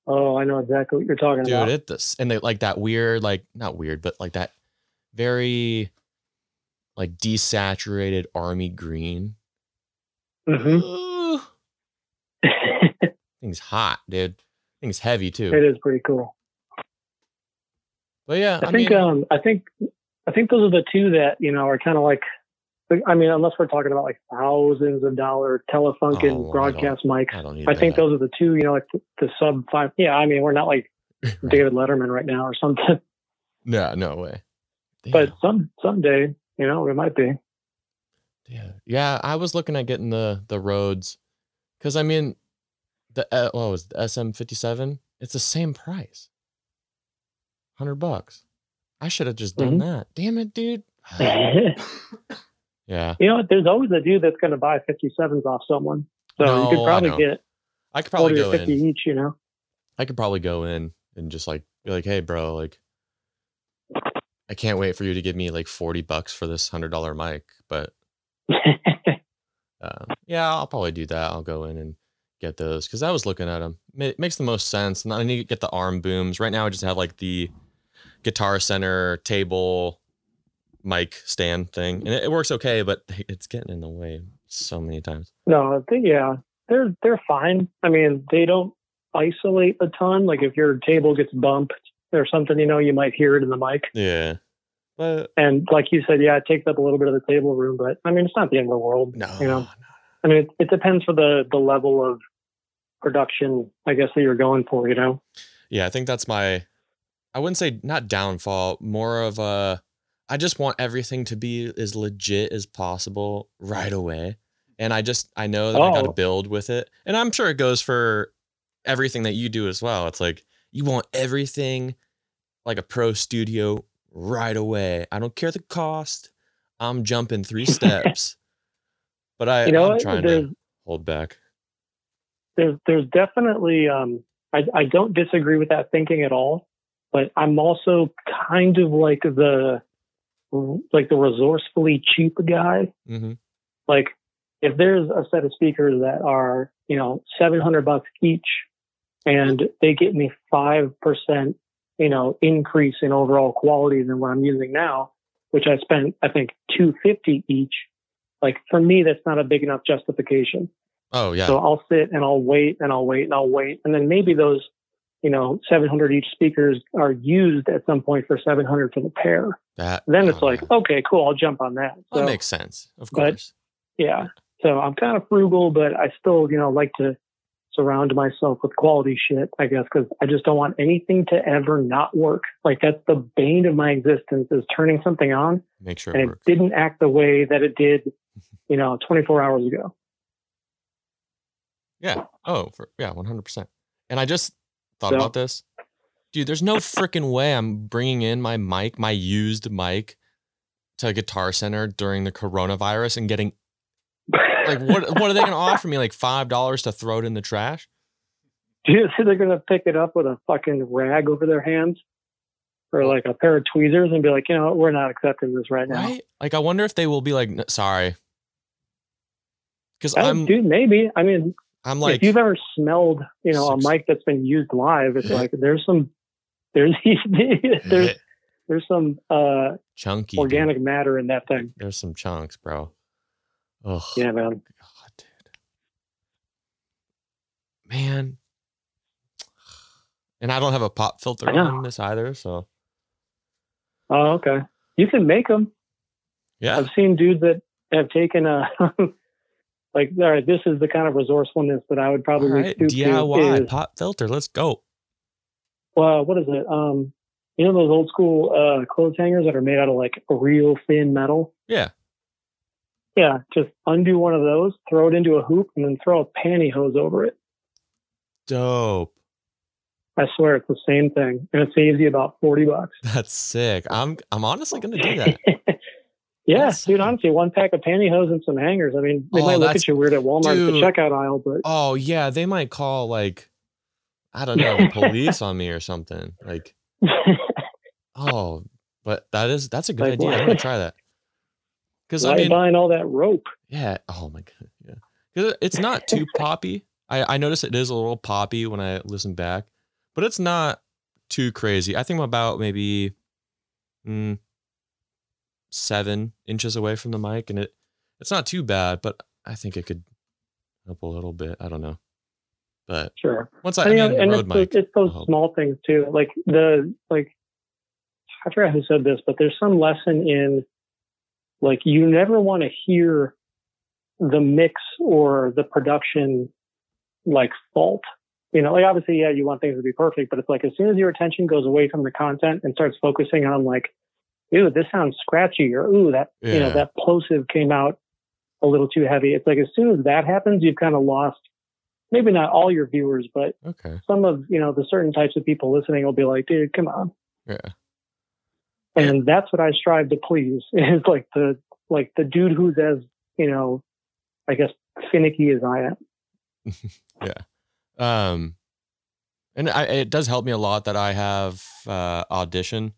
Oh, I know exactly what you're talking about. Dude, they like that weird, like not weird, but like that very like desaturated army green. Mm-hmm. Thing's hot, dude. Thing's heavy too. It is pretty cool. But yeah, I think those are the two that are kind of like. I mean, unless we're talking about like thousands of dollar Telefunken broadcast mics, I think those are the two. Like the sub $5. Yeah, I mean, we're not like David Letterman right now or something. No way. Damn. But someday, it might be. Yeah. I was looking at getting the Rodes, because I mean. The SM57? It's the same price. $100. I should have just done that. Damn it, dude. Yeah. You know what? There's always a dude that's going to buy 57s off someone. So you could probably get. I could probably go 50 in. Each, I could probably go in and just like be like, hey, bro, like, I can't wait for you to give me like $40 for this $100 mic. But yeah, I'll probably do that. I'll go in and get those, because I was looking at them. It makes the most sense. And I need to get the arm booms. Right now I just have like the Guitar Center table mic stand thing, and it works okay, but it's getting in the way so many times. No, they're fine. I mean, they don't isolate a ton. Like if your table gets bumped or something, you might hear it in the mic. Yeah. But, and like you said, yeah, it takes up a little bit of the table room, but I mean, it's not the end of the world. No. I mean, it depends for the level of production, I guess, that you're going for, Yeah, I think that's I wouldn't say not downfall, more of I just want everything to be as legit as possible right away. And I know that I got to build with it. And I'm sure it goes for everything that you do as well. It's like, you want everything like a pro studio right away. I don't care the cost. I'm jumping 3 steps. But I'm trying to hold back. There's definitely, I don't disagree with that thinking at all, but I'm also kind of like the resourcefully cheap guy. Mm-hmm. Like if there's a set of speakers that are, $700 each and they get me 5%, increase in overall quality than what I'm using now, which I spent, I think $250 each. Like for me, that's not a big enough justification. Oh yeah. So I'll sit and I'll wait and I'll wait and I'll wait. And then maybe those, 700 each speakers are used at some point for 700 for the pair. Okay, cool. I'll jump on that. So, that makes sense. Of course. Yeah. So I'm kind of frugal, but I still, like to surround myself with quality shit, I guess, because I just don't want anything to ever not work. Like that's the bane of my existence, is turning something on. Make sure it didn't act the way that it did, 24 hours ago. Yeah. Oh, 100%. And I just thought about this. Dude, there's no freaking way I'm bringing in my mic, my used mic, to Guitar Center during the coronavirus and getting like what are they going to offer me? Like $5 to throw it in the trash? Do you think they're going to pick it up with a fucking rag over their hands or like a pair of tweezers and be like, we're not accepting this right now. Right? Like, I wonder if they will be like, sorry. Because dude, maybe. I mean, I'm like, if you've ever smelled, a mic that's been used live, it's like there's some chunky organic matter in that thing. There's some chunks, bro. Ugh. Yeah, man. God, dude. Man. And I don't have a pop filter on this either, so. Oh, okay. You can make them. Yeah. I've seen dudes that have taken a, like, all right, this is the kind of resourcefulness that I would probably stoop DIY to is, pop filter. Let's go. Well, what is it? You know those old school clothes hangers that are made out of like real thin metal? Yeah. Yeah, just undo one of those, throw it into a hoop, and then throw a pantyhose over it. Dope. I swear it 's the same thing, and it saves you about $40. That's sick. I'm honestly going to do that. Yeah, that's dude. Sick. Honestly, one pack of pantyhose and some hangers. I mean, they might look at you weird at Walmart at the checkout aisle, but oh yeah, they might call like I don't know the police on me or something. Like oh, but that's a good idea. I'm going to try that because I mean buying all that rope. Yeah. Oh my god. Yeah, because it's not too poppy. I notice it is a little poppy when I listen back. But it's not too crazy. I think I'm about maybe 7 inches away from the mic, and it's not too bad. But I think it could help a little bit. I don't know, but sure. Once it's those small things too. Like I forgot who said this, but there's some lesson in like you never want to hear the mix or the production like fault. You know, like obviously, yeah, you want things to be perfect, but it's like as soon as your attention goes away from the content and starts focusing on like, ooh, this sounds scratchy, or ooh, that you know that plosive came out a little too heavy. It's like as soon as that happens, you've kind of lost maybe not all your viewers, but some of the certain types of people listening will be like, dude, come on. Yeah. And that's what I strive to please is like the dude who's as I guess finicky as I am. Yeah. And it does help me a lot that I have, Audition.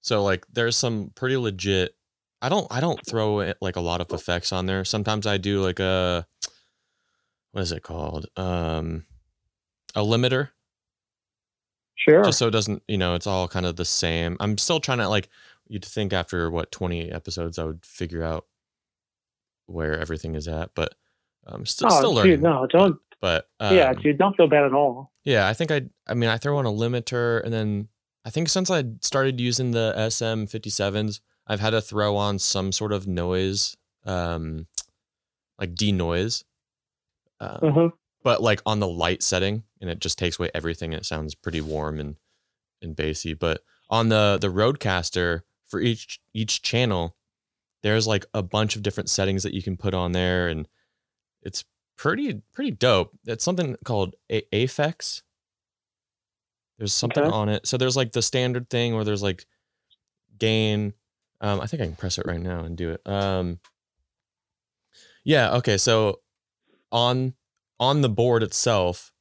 So like there's some pretty legit, I don't throw it like a lot of effects on there. Sometimes I do like what is it called? A limiter. Sure. Just so it doesn't, it's all kind of the same. I'm still trying to like, you'd think after 20 episodes, I would figure out where everything is at, but I'm still learning. Dude, no, don't. But yeah, dude, don't feel bad at all. Yeah, I think I throw on a limiter, and then I think since I started using the SM57s, I've had to throw on some sort of noise, like denoise, but like on the light setting, and it just takes away everything. It sounds pretty warm and bassy. But on the Rodecaster for each channel, there's like a bunch of different settings that you can put on there, and it's pretty dope. It's something called Aphex. There's something on it. So there's like the standard thing, or there's like gain. I think I can press it right now and do it. Yeah. Okay. So on the board itself,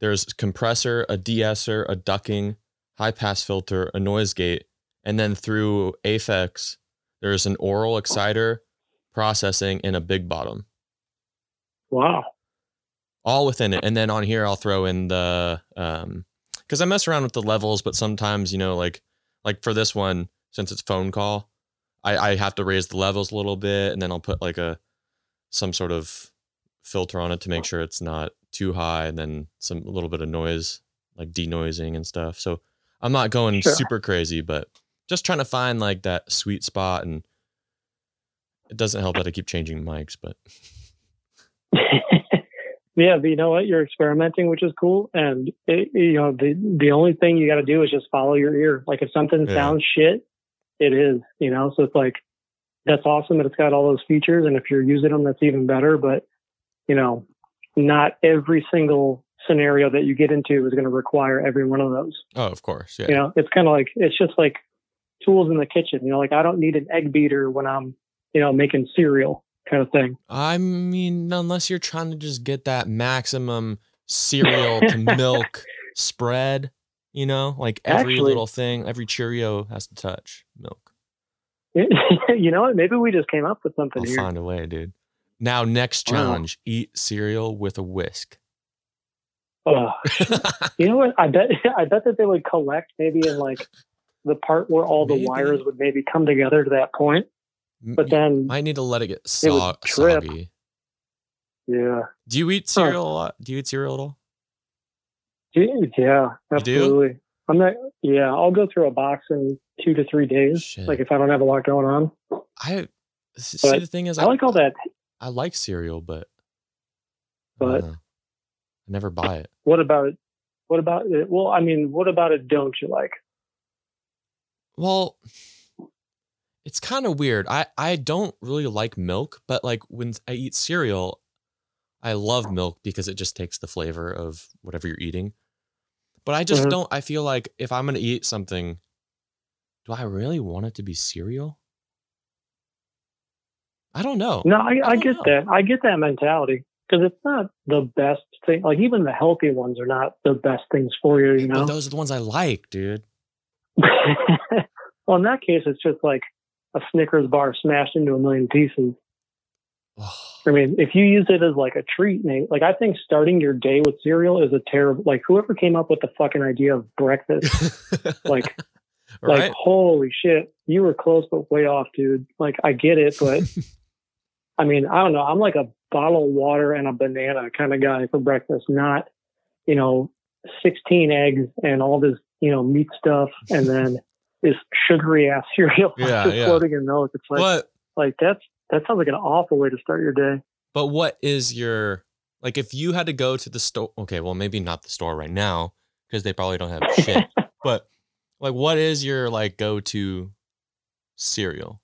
there's a compressor, a de-esser, a ducking, high pass filter, a noise gate, and then through Aphex, there's an oral exciter, processing, and a big bottom. Wow. All within it. And then on here, I'll throw in the, cause I mess around with the levels, but sometimes, like for this one, since it's phone call, I have to raise the levels a little bit, and then I'll put like some sort of filter on it to make sure it's not too high. And then a little bit of noise, like denoising and stuff. So I'm not going super crazy, but just trying to find like that sweet spot. And it doesn't help that I keep changing mics, but yeah, but you know what? You're experimenting, which is cool. And the only thing you got to do is just follow your ear. Like if something sounds shit, it is. So it's like that's awesome that it's got all those features, and if you're using them, that's even better. But not every single scenario that you get into is going to require every one of those. Oh, of course. Yeah. It's kind of like it's just like tools in the kitchen. Like I don't need an egg beater when I'm making cereal. Kind of thing. I mean, unless you're trying to just get that maximum cereal to milk spread, like every little thing, every Cheerio has to touch milk. You know what? Maybe we just came up with something here. I'll find a way, dude. Now, next challenge, eat cereal with a whisk. Oh, you know what? I bet that they would collect maybe in like the part where all the wires would maybe come together to that point. But then I need to let it get soggy. Yeah. Do you eat cereal a lot? Do you eat cereal at all? Yeah, absolutely. You do? I'm not. Yeah, I'll go through a box in 2 to 3 days. Shit. Like if I don't have a lot going on. The thing is, I like all that. I like cereal, but I never buy it. What about it? Well, I mean, what about it? Don't you like? Well, it's kind of weird. I don't really like milk, but like when I eat cereal, I love milk because it just takes the flavor of whatever you're eating. But I just don't. I feel like if I'm going to eat something, do I really want it to be cereal? I don't know. No, I get that. I get that mentality because it's not the best thing. Like even the healthy ones are not the best things for you. You know, those are the ones I like, dude. Well, in that case, it's just like a Snickers bar smashed into a million pieces. I mean, if you use it as like a treat, Nate, like I think starting your day with cereal is a terrible, like whoever came up with the fucking idea of breakfast, like, holy shit, you were close, but way off, dude. Like I get it, but I mean, I don't know. I'm like a bottle of water and a banana kind of guy for breakfast, not, you know, 16 eggs and all this, you know, meat stuff. And then this sugary ass cereal floating in milk. It's like, what? Like that sounds like an awful way to start your day. But what is your, like, if you had to go to the store, okay, well, maybe not the store right now because they probably don't have shit, but like, what is your like go-to cereal?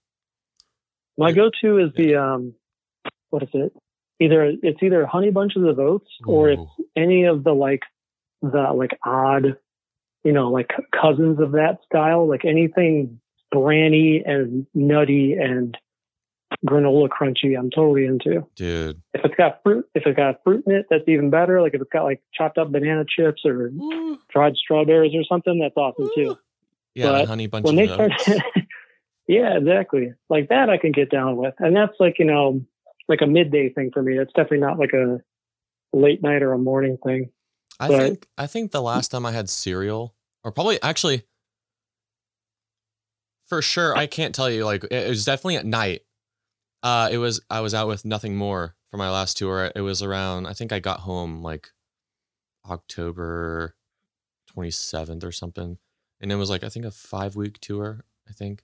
My go-to is the, what is it? It's either Honey Bunches of Oats or it's any of the odd, you know, like cousins of that style, like anything branny and nutty and granola crunchy I'm totally into, dude. If it's got fruit in it, that's even better. Like if it's got like chopped up banana chips or dried strawberries or something, that's awesome too. Yeah, but Honey Bunch when of Oats. Yeah, exactly, like that I can get down with, and that's like, you know, like a midday thing for me. It's definitely not like a late night or a morning thing. I think the last time I had cereal, or probably actually for sure, I can't tell you, like it was definitely at night. I was out with Nothing More for my last tour. It was around, I think I got home like October 27th or something. And it was like, I think a 5-week tour, I think.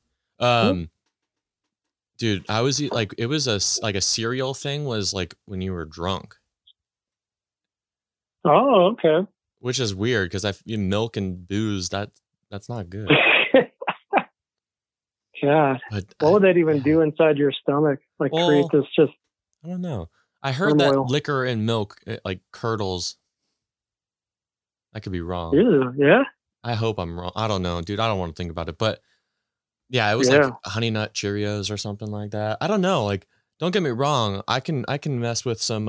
Dude, I was like, it was a cereal thing was like when you were drunk. Oh, okay. Which is weird because milk and booze, that's not good. God, but what would that even do inside your stomach? Like create this just... I don't know. I heard that liquor and milk, it like curdles. I could be wrong. Ew, yeah? I hope I'm wrong. I don't know, dude. I don't want to think about it. But yeah, it was like Honey Nut Cheerios or something like that. I don't know. Like, don't get me wrong. I can mess with some...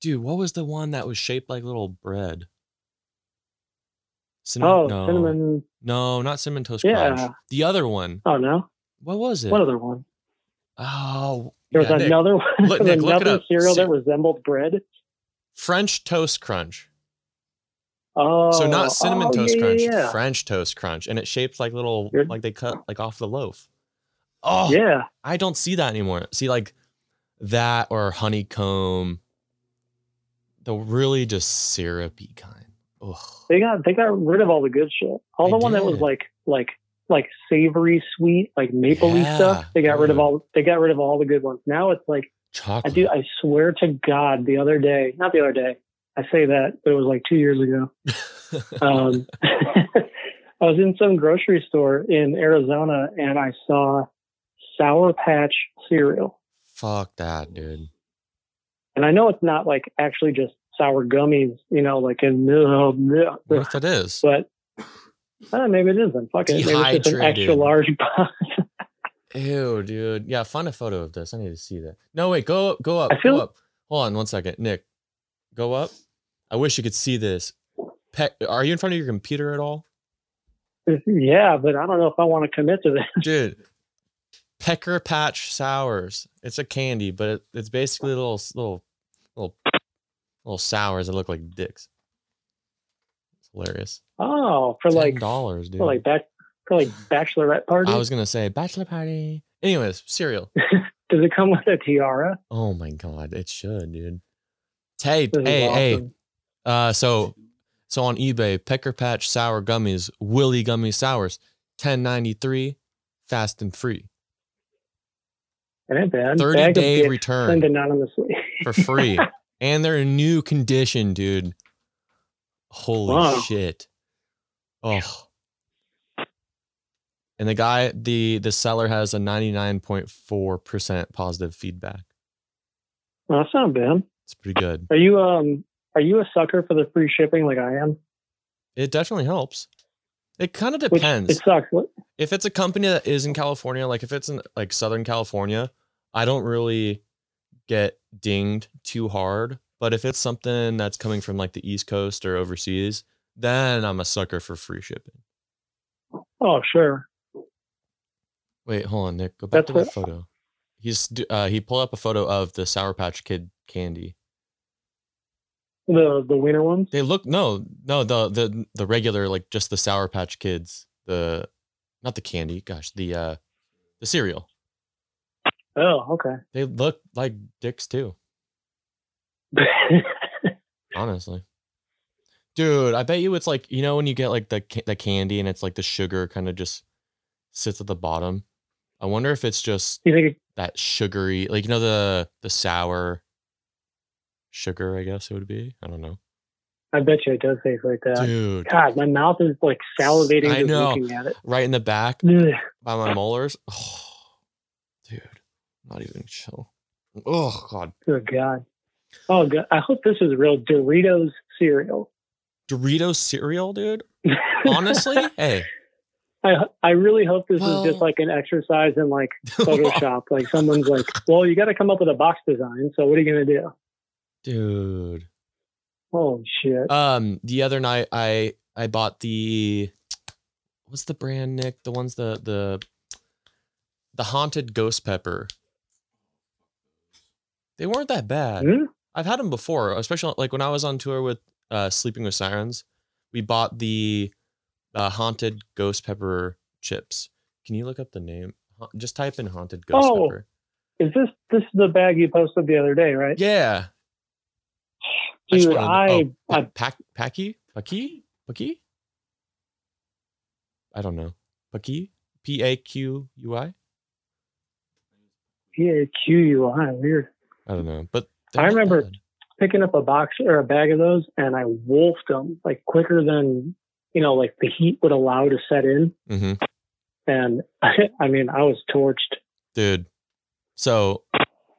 Dude, what was the one that was shaped like little bread? Cinnamon. No, not Cinnamon Toast Crunch. The other one. Oh, no. What was it? What other one? Oh. There was another one. Another cereal that resembled bread. French Toast Crunch. Oh. So not Cinnamon Toast Crunch, French Toast Crunch. And it shaped like little, like they cut like off the loaf. Oh. Yeah. I don't see that anymore. See like that or honeycomb. The really just syrupy kind. Ugh. They got rid of all the good shit. That was like savory sweet, like mapley stuff. They got rid of all. They got rid of all the good ones. Now it's like chocolate. I swear to God, I say that, but it was like 2 years ago. I was in some grocery store in Arizona and I saw Sour Patch cereal. Fuck that, dude. And I know it's not like actually just sour gummies, you know, like in what if it is? But maybe it isn't. Fuck it. Maybe it's an extra large box. Ew, dude. Yeah, find a photo of this. I need to see that. No, wait, go up. Go up. Hold on one second. Nick, go up. I wish you could see this. Are you in front of your computer at all? Yeah, but I don't know if I want to commit to this. Dude. Pecker Patch Sours. It's a candy, but it's basically little sours that look like dicks. It's hilarious. Oh, for $10, like $10, dude. For like back like bachelorette party. I was going to say bachelor party. Anyways, cereal. Does it come with a tiara? Oh my God, it should, dude. Hey, awesome. So on eBay, Pecker Patch Sour Gummies, Willy Gummy Sours, $10.93, fast and free. Not bad. 30-day return anonymously. For free. And they're in new condition, dude. Holy shit. Oh. And the guy, the seller has a 99.4% positive feedback. Well, that's not bad. It's pretty good. Are you a sucker for the free shipping like I am? It definitely helps. It kind of depends. It sucks. If it's a company that is in California, like if it's in like Southern California, I don't really get dinged too hard. But if it's something that's coming from like the East Coast or overseas, then I'm a sucker for free shipping. Oh, sure. Wait, hold on, Nick. Go back to that photo. He pulled up a photo of the Sour Patch Kid candy. The winter ones? They look the regular, like just the Sour Patch Kids, not the candy, gosh, the cereal. Oh, okay. They look like dicks too. Honestly. Dude, I bet you it's like, you know when you get like the candy and it's like the sugar kind of just sits at the bottom. I wonder if it's just that sugary, like, you know, the sour sugar, I guess it would be. I don't know. I bet you it does taste like that. Dude. God, my mouth is like salivating just looking at it. Right in the back by my molars. Oh, dude, not even chill. Oh, God. Good God. Oh, God. I hope this is real Doritos cereal. Doritos cereal, dude? Honestly? Hey. I really hope this is just like an exercise in like Photoshop. Like someone's like, well, you got to come up with a box design. So what are you going to do? Dude. Holy shit. The other night I bought what's the brand, Nick? The ones the haunted ghost pepper. They weren't that bad. Mm-hmm. I've had them before, especially like when I was on tour with Sleeping with Sirens. We bought the haunted ghost pepper chips. Can you look up the name? Just type in haunted ghost pepper. Is this the bag you posted the other day, right? Yeah. Dude, Paqui? I don't know. Paqui? P-A-Q-U-I? P-A-Q-U-I, weird. I don't know, but I remember picking up a box or a bag of those, and I wolfed them like quicker than, you know, like the heat would allow to set in. Mm-hmm. And I mean, I was torched. Dude. So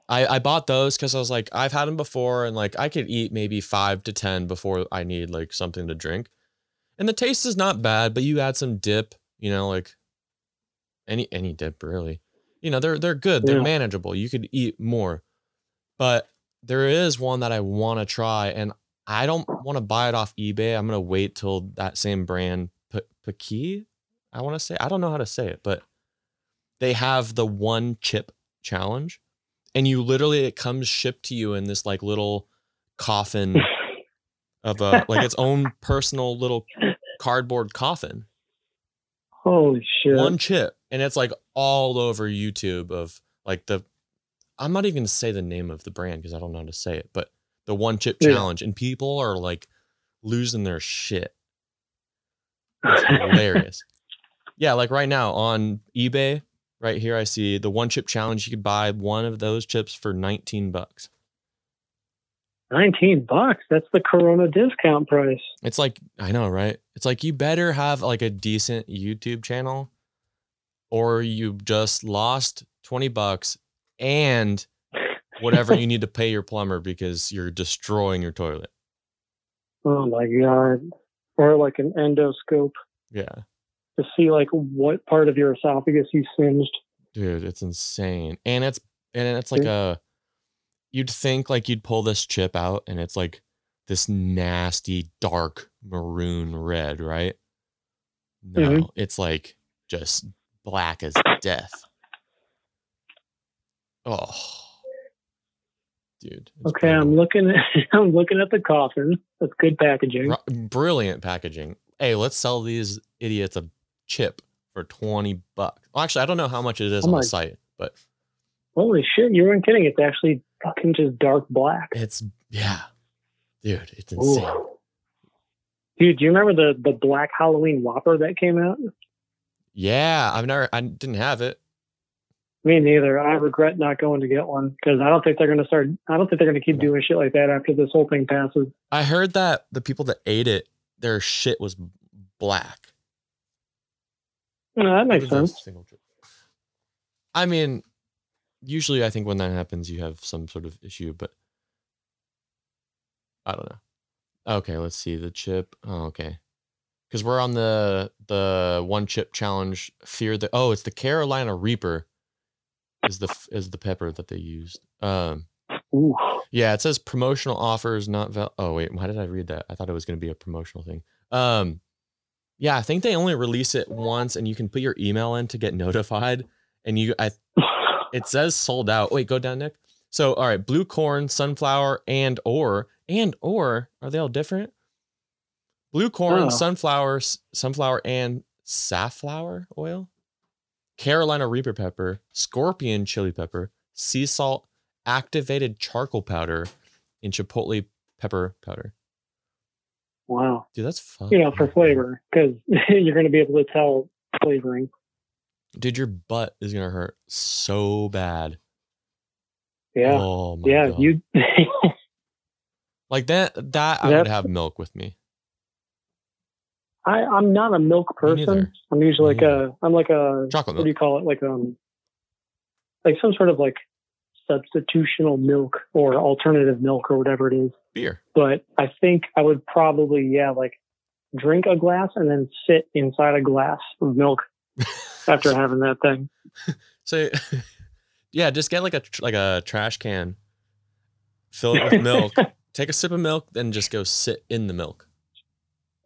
I bought those because I was like, I've had them before, and like I could eat maybe 5 to 10 before I need like something to drink. And the taste is not bad, but you add some dip, you know, like any dip really. You know, they're good. They're manageable. You could eat more. But there is one that I want to try, and I don't want to buy it off eBay. I'm going to wait till that same brand, Paqui, I want to say. I don't know how to say it, but they have the one chip challenge. And you literally, it comes shipped to you in this like little coffin of like its own personal little cardboard coffin. Holy shit. One chip. And it's like all over YouTube of like I'm not even going to say the name of the brand because I don't know how to say it, but the one chip challenge. And people are like losing their shit. It's hilarious. Yeah. Like right now on eBay, right here, I see the one chip challenge. You could buy one of those chips for $19. $19? That's the Corona discount price. It's like, I know, right? It's like, you better have like a decent YouTube channel or you just lost $20 and whatever you need to pay your plumber because you're destroying your toilet. Oh my God. Or like an endoscope. Yeah. To see like what part of your esophagus you singed. Dude, it's insane. And it's like you'd think like you'd pull this chip out and it's like this nasty dark maroon red, right? No, it's like just black as death. Oh. Dude. Okay, brutal. I'm looking at the coffin. That's good packaging. Brilliant packaging. Hey, let's sell these idiots a chip for $20. Well, actually, I don't know how much it is on the site, but holy shit, you weren't kidding. It's actually fucking just dark black. It's dude, it's insane. Ooh. Dude, do you remember the black Halloween Whopper that came out? Yeah, I didn't have it. Me neither. I regret not going to get one because I don't think they're going to start. I don't think they're going to keep doing shit like that after this whole thing passes. I heard that the people that ate it, their shit was black. No, that makes sense. I mean, usually I think when that happens, you have some sort of issue, but I don't know. Okay, let's see the chip. Oh, okay. Because we're on the one chip challenge. Oh, it's the Carolina Reaper is the pepper that they used. Ooh. Yeah, it says promotional offers not oh wait, why did I read that? I thought it was going to be a promotional thing. Yeah, I think they only release it once, and you can put your email in to get notified. And it says sold out. Wait, go down, Nick. So all right, blue corn, sunflower, and or are they all different? Blue corn, sunflower, and safflower oil, Carolina Reaper pepper, scorpion chili pepper, sea salt, activated charcoal powder, and chipotle pepper powder. Wow. Dude, that's fun. You know, for flavor, because you're going to be able to tell flavoring. Dude, your butt is going to hurt so bad. Yeah. Oh, my God. You... like that I would have milk with me. I'm not a milk person. I'm usually I'm like a chocolate milk. What do you call it? Like some sort of like substitutional milk or alternative milk or whatever it is. Beer. But I think I would probably, like drink a glass and then sit inside a glass of milk after having that thing. So yeah, just get like a trash can, fill it with milk, take a sip of milk, then just go sit in the milk.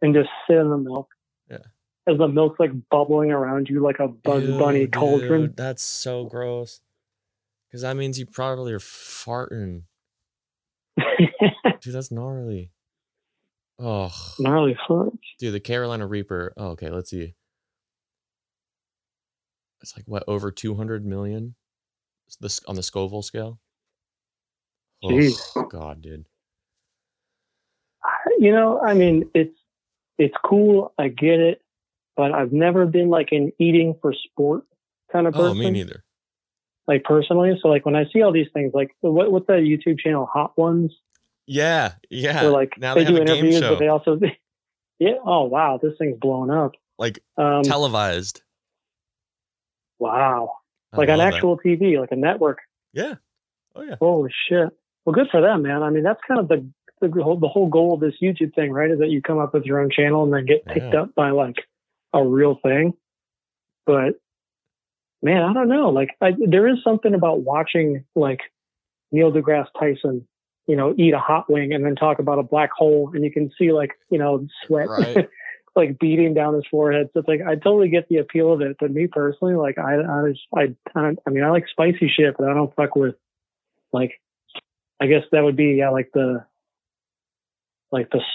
And just sit in the milk. Yeah. As the milk's like bubbling around you like a Bugs Bunny cauldron. Dude, that's so gross. Because that means you probably are farting. Dude, that's gnarly. Oh. Gnarly fuck. Dude, the Carolina Reaper. Oh, okay, let's see. It's like, what, over 200 million? This on the Scoville scale? Oh, jeez. God, dude. You know, I mean, it's cool. I get it. But I've never been like an eating for sport kind of person. Oh, me neither. Like personally. So like when I see all these things, like what's that YouTube channel, Hot Ones? Yeah. Yeah. Where, like now they do interviews, but they also, oh, wow. This thing's blown up. Like televised. Wow. Like on actual TV, like a network. Yeah. Oh yeah. Holy shit. Well, good for them, man. I mean, that's kind of the whole goal of this YouTube thing, right, is that you come up with your own channel and then get picked up by like a real thing. But man, I don't know. Like there is something about watching like Neil deGrasse Tyson, you know, eat a hot wing and then talk about a black hole, and you can see like, you know, sweat like beating down his forehead. So it's like, I totally get the appeal of it. But me personally, like I mean, I like spicy shit, but I don't fuck with like, I guess that would be like the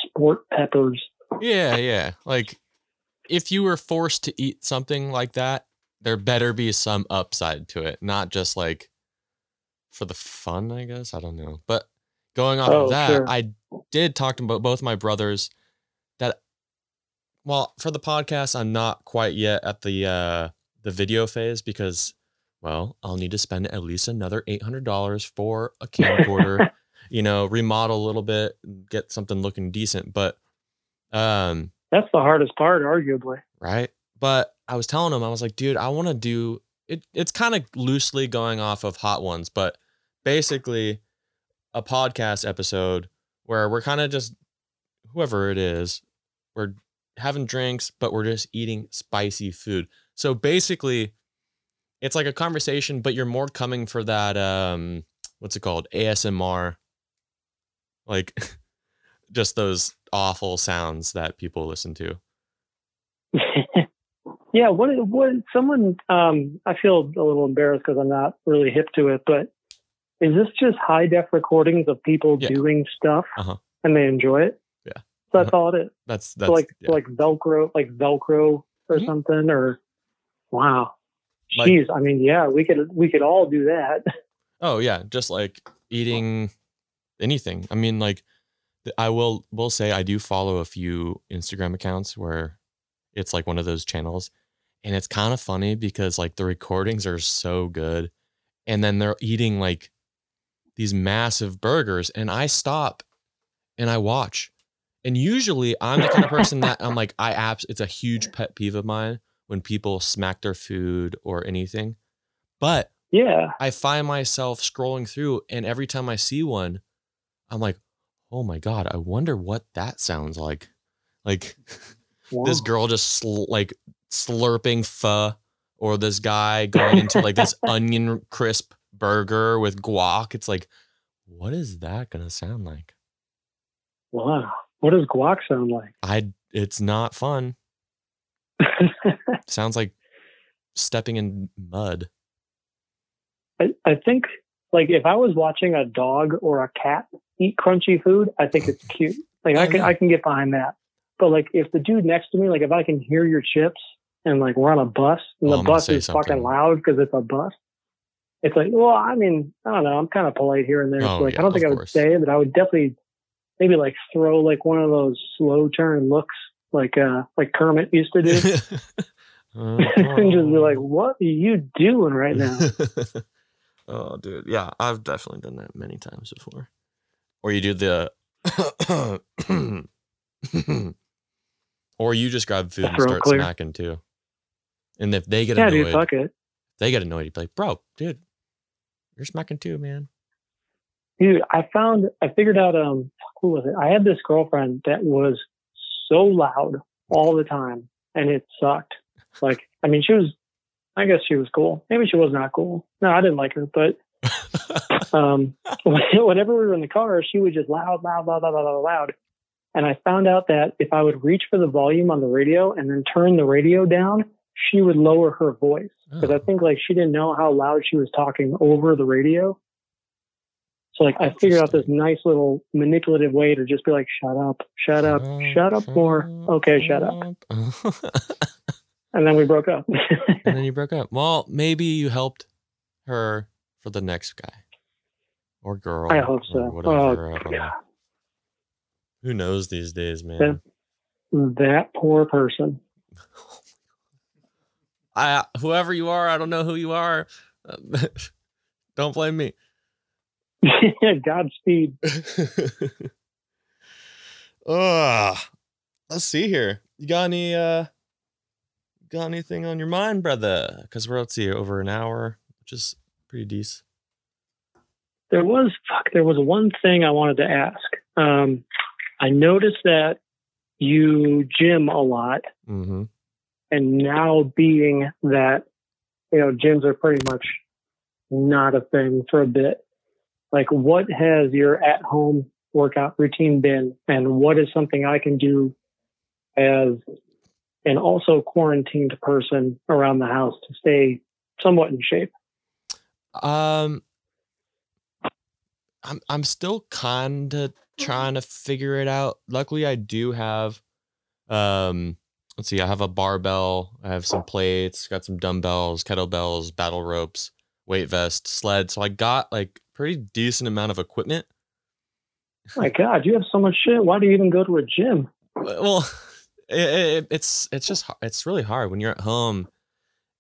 sport peppers. Yeah. Like if you were forced to eat something like that, there better be some upside to it, not just like for the fun, I guess. I don't know. But going off of that, sure. I did talk to both my brothers for the podcast, I'm not quite yet at the video phase because, well, I'll need to spend at least another $800 for a camcorder. You know, remodel a little bit, get something looking decent. But that's the hardest part, arguably. Right. But I was telling him, I was like, dude, I want to do it. It's kind of loosely going off of Hot Ones, but basically a podcast episode where we're kind of just whoever it is, we're having drinks, but we're just eating spicy food. So basically it's like a conversation, but you're more coming for that. What's it called? ASMR. Like just those awful sounds that people listen to. Yeah. What someone, I feel a little embarrassed because I'm not really hip to it, but is this just high def recordings of people doing stuff and they enjoy it? Yeah. So that's all it is. That's so like Velcro or something, or Wow. Like, jeez. I mean, yeah, we could all do that. Oh yeah. Just like eating anything. I mean, like I will say I do follow a few Instagram accounts where it's like one of those channels, and it's kind of funny because like the recordings are so good, and then they're eating like these massive burgers, and I stop and I watch. And usually I'm the kind of person that I'm like, it's a huge pet peeve of mine when people smack their food or anything. But yeah, I find myself scrolling through, and every time I see one, I'm like, oh my God, I wonder what that sounds like. Like this girl just slurping pho, or this guy going into like this onion crisp burger with guac. It's like, what is that going to sound like? Wow. What does guac sound like? It's not fun. Sounds like stepping in mud. I think like if I was watching a dog or a cat eat crunchy food, I think it's cute. Like I can get behind that. But like if the dude next to me, like if I can hear your chips and like we're on a bus and the bus is fucking loud because it's a bus. It's like, well, I mean, I don't know. I'm kind of polite here and there. Oh, so like, yeah, I don't think I would say it, but I would definitely maybe like throw like one of those slow turn looks like Kermit used to do. And just be like, what are you doing right now? Oh, dude. Yeah, I've definitely done that many times before. Or you do the... or you just grab food and start smacking too. And if they get annoyed... Yeah, dude, fuck it. They get annoyed. You'd be like, bro, dude, you're smacking too, man. Dude, I figured out, who was it? I had this girlfriend that was so loud all the time, and it sucked. Like, I mean, I guess she was cool. Maybe she was not cool. No, I didn't like her, but whenever we were in the car, she was just loud. And I found out that if I would reach for the volume on the radio and then turn the radio down, she would lower her voice. Because I think like she didn't know how loud she was talking over the radio. So like I figured out this nice little manipulative way to just be like, shut up. And then we broke up. And then you broke up. Well, maybe you helped her for the next guy or girl. I hope so. Whatever. Who knows these days, man? That poor person. Whoever you are, I don't know who you are. Don't blame me. Godspeed. Let's see here. You got any? Got anything on your mind, brother? Because we're out to over an hour, which is pretty decent. There was one thing I wanted to ask. I noticed that you gym a lot, mm-hmm. and now being that gyms are pretty much not a thing for a bit. Like, what has your at-home workout routine been, and what is something I can do as an also quarantined person around the house to stay somewhat in shape? I'm still kind of trying to figure it out. Luckily, I do have, I have a barbell, I have some plates, got some dumbbells, kettlebells, battle ropes, weight vest, sled. So I got like pretty decent amount of equipment. My God, you have so much shit. Why do you even go to a gym? Well, it's really hard when you're at home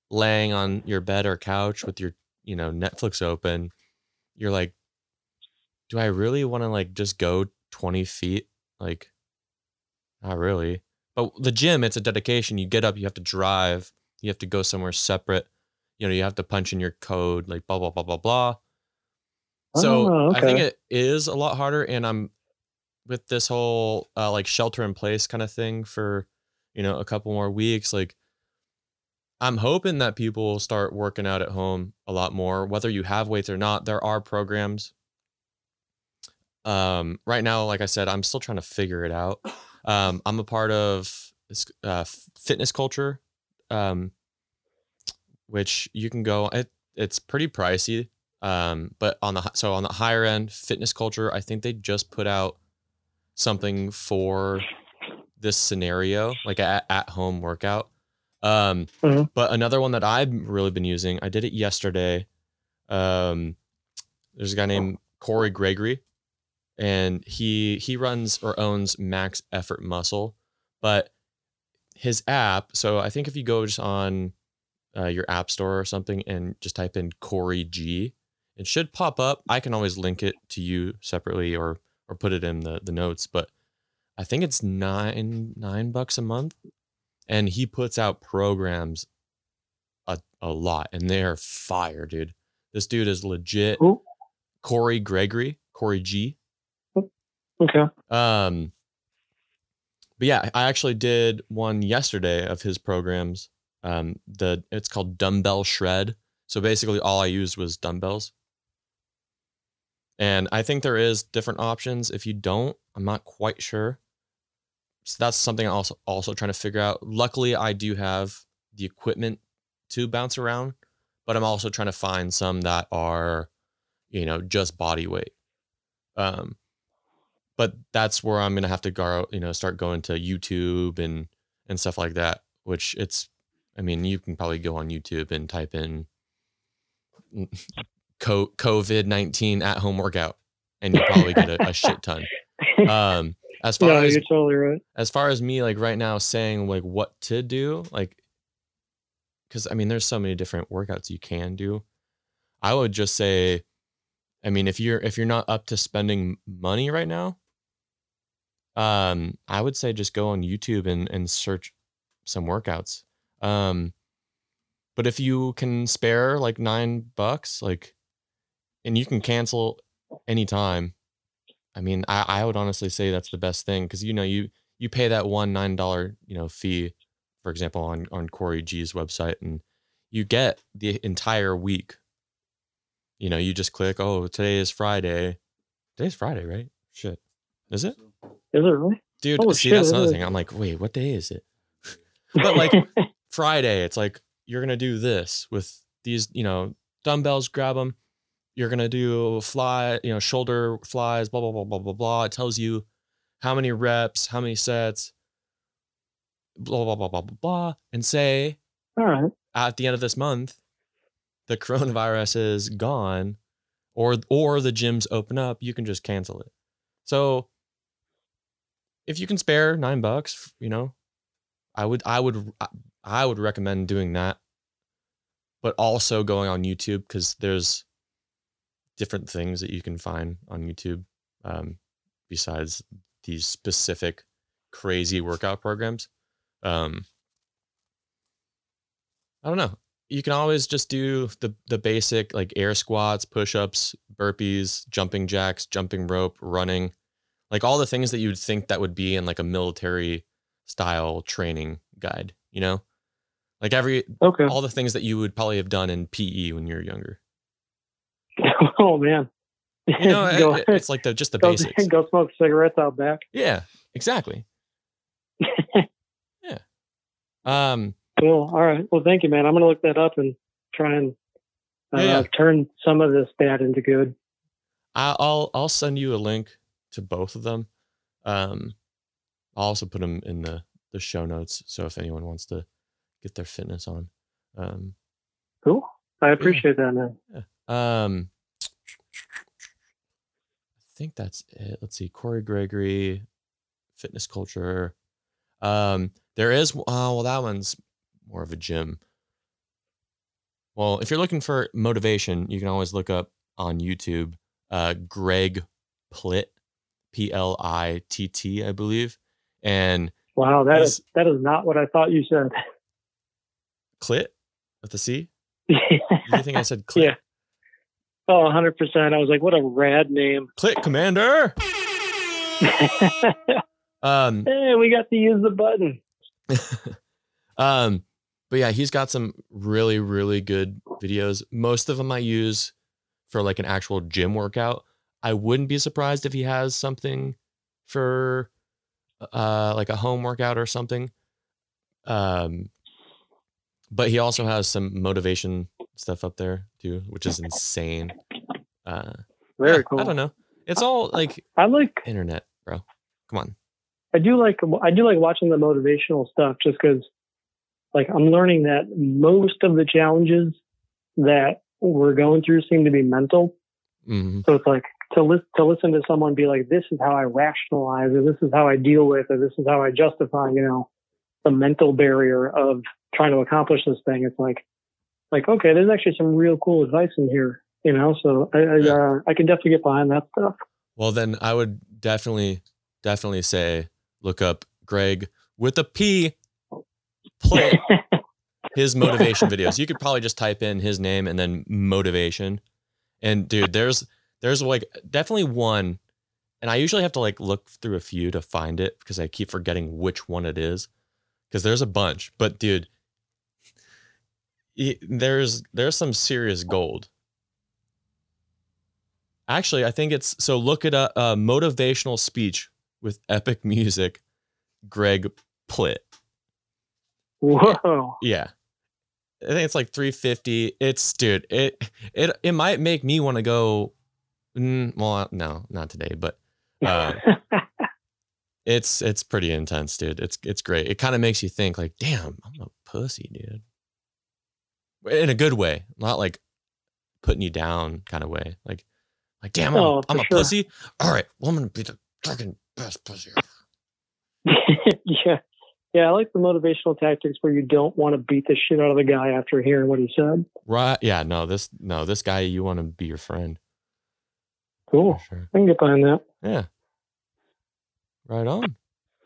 laying on your bed or couch with your, Netflix open. You're like, do I really want to like just go 20 feet? Like, not really. But the gym, it's a dedication. You get up, you have to drive, you have to go somewhere separate. You have to punch in your code, like blah, blah, blah, blah, blah. So I think it is a lot harder, and I'm with this whole shelter in place kind of thing for a couple more weeks. Like, I'm hoping that people start working out at home a lot more, whether you have weights or not. There are programs. Right now, like I said, I'm still trying to figure it out. I'm a part of this fitness culture, which you can go. It's pretty pricey. But on the higher end fitness culture, I think they just put out something for this scenario, like an at home workout. But another one that I've really been using, I did it yesterday. There's a guy named Corey Gregory, and he runs or owns Max Effort Muscle, but his app. So I think if you go just on your app store or something and just type in Corey G, it should pop up. I can always link it to you separately or put it in the notes, but I think it's $9 a month. And he puts out programs a lot, and they are fire, dude. This dude is legit. Ooh. Corey Gregory, Corey G. Okay. But yeah, I actually did one yesterday of his programs. It's called Dumbbell Shred. So basically all I used was dumbbells. And I think there is different options. If you don't, I'm not quite sure. So that's something I'm also trying to figure out. Luckily, I do have the equipment to bounce around, but I'm also trying to find some that are, just body weight. But that's where I'm going to have to go, start going to YouTube and stuff like that, which you can probably go on YouTube and type in COVID-19 at home workout, and you'll probably get a shit ton. You're totally right. As far as me, right now saying what to do, because there's so many different workouts you can do. I would just say, if you're not up to spending money right now, I would say just go on YouTube and search some workouts. But if you can spare $9, and you can cancel anytime. I would honestly say that's the best thing, because you pay that one $9 fee, for example, on Corey G's website, and you get the entire week. You just click. Oh, today is Friday. Today's Friday, right? Shit, is it? Is it really? Dude, that's another thing. I'm like, wait, what day is it? But Friday, it's you're gonna do this with these, dumbbells. Grab them. You're going to do fly, shoulder flies, blah, blah, blah, blah, blah, blah. It tells you how many reps, how many sets, blah, blah, blah, blah, blah, blah. And say, all right, at the end of this month, the coronavirus is gone or the gyms open up, you can just cancel it. So if you can spare $9, I would recommend doing that, but also going on YouTube, because there's different things that you can find on YouTube besides these specific crazy workout programs. I don't know. You can always just do the basic air squats, push-ups, burpees, jumping jacks, jumping rope, running, all the things that you'd think that would be in a military style training guide, all the things that you would probably have done in PE when you were younger. Oh man, it's just the basics. Go smoke cigarettes out back. Yeah, exactly. Yeah. Cool. All right. Well, thank you, man. I'm gonna look that up and try and turn some of this bad into good. I'll send you a link to both of them. I'll also put them in the show notes. So if anyone wants to get their fitness on, cool. I appreciate that, man. Yeah. I think that's it. Let's see. Corey Gregory, fitness culture. There is, that one's more of a gym. Well, if you're looking for motivation, you can always look up on YouTube, Greg Plitt, Plitt, I believe. And wow, that is not what I thought you said. Clit with the C? Yeah. You think I said clit? Yeah. Oh, 100%. I was like, what a rad name. Click, Commander. Hey, we got to use the button. But yeah, he's got some really, really good videos. Most of them I use for an actual gym workout. I wouldn't be surprised if he has something for a home workout or something. But he also has some motivation stuff up there too, which is insane. Very cool. I don't know. It's all I like internet, bro. Come on. I do like watching the motivational stuff just because Like, I'm learning that most of the challenges that we're going through seem to be mental. Mm-hmm. So it's like to listen to someone be like, this is how I rationalize, or this is how I deal with, or this is how I justify, you know, the mental barrier of trying to accomplish this thing. It's like, okay, there's actually some real cool advice in here, you know? So I can definitely get behind that stuff. Well, then I would definitely say, look up Greg with a P, Plitt, his motivation videos. You could probably just type in his name and then motivation. And dude, there's like definitely one, and I usually have to like look through a few to find it because I keep forgetting which one it is because there's a bunch, but dude, there's some serious gold. Actually, I think it's, so look at a motivational speech with epic music, Greg Plitt. Whoa. Yeah. I think it's like 350. It's, dude, it might make me want to go, well, no, not today, but it's pretty intense, dude. It's great. It kind of makes you think like, damn, I'm a pussy, dude. In a good way, not like putting you down kind of way. Like damn, I'm a pussy. All right, well, I'm going to be the fucking best pussy ever. Yeah. Yeah, I like the motivational tactics where you don't want to beat the shit out of the guy after hearing what he said. Right. Yeah, no, this guy, you want to be your friend. Cool. Sure. I can get behind that. Yeah. Right on.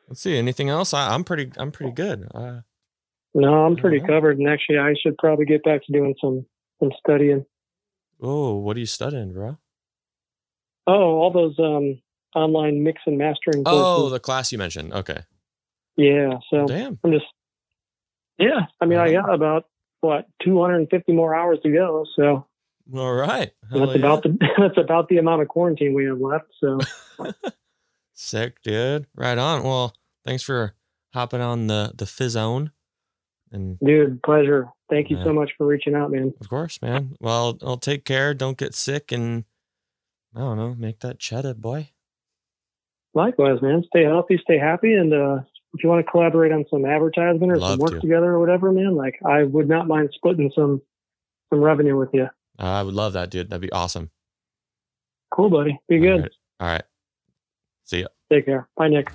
Let's see. Anything else? I'm pretty good. No, I'm pretty covered. And actually, I should probably get back to doing some studying. Oh, what are you studying, bro? Oh, all those online mix and mastering courses. Oh, the class you mentioned. Okay. Yeah. So damn. I got about 250 more hours to go. So all right. That's about the amount of quarantine we have left. So sick, dude. Right on. Well, thanks for hopping on the Fizzone. And dude, pleasure. Thank you so much for reaching out, man. Of course, man. Well, I'll take care. Don't get sick, and I don't know, make that cheddar, boy. Likewise, man. Stay healthy, stay happy, and if you want to collaborate on some advertisement or some work together or whatever, man, like I would not mind splitting some revenue with you. I would love that, dude. That'd be awesome. Cool, buddy. Be good. All right. See ya. Take care. Bye, Nick.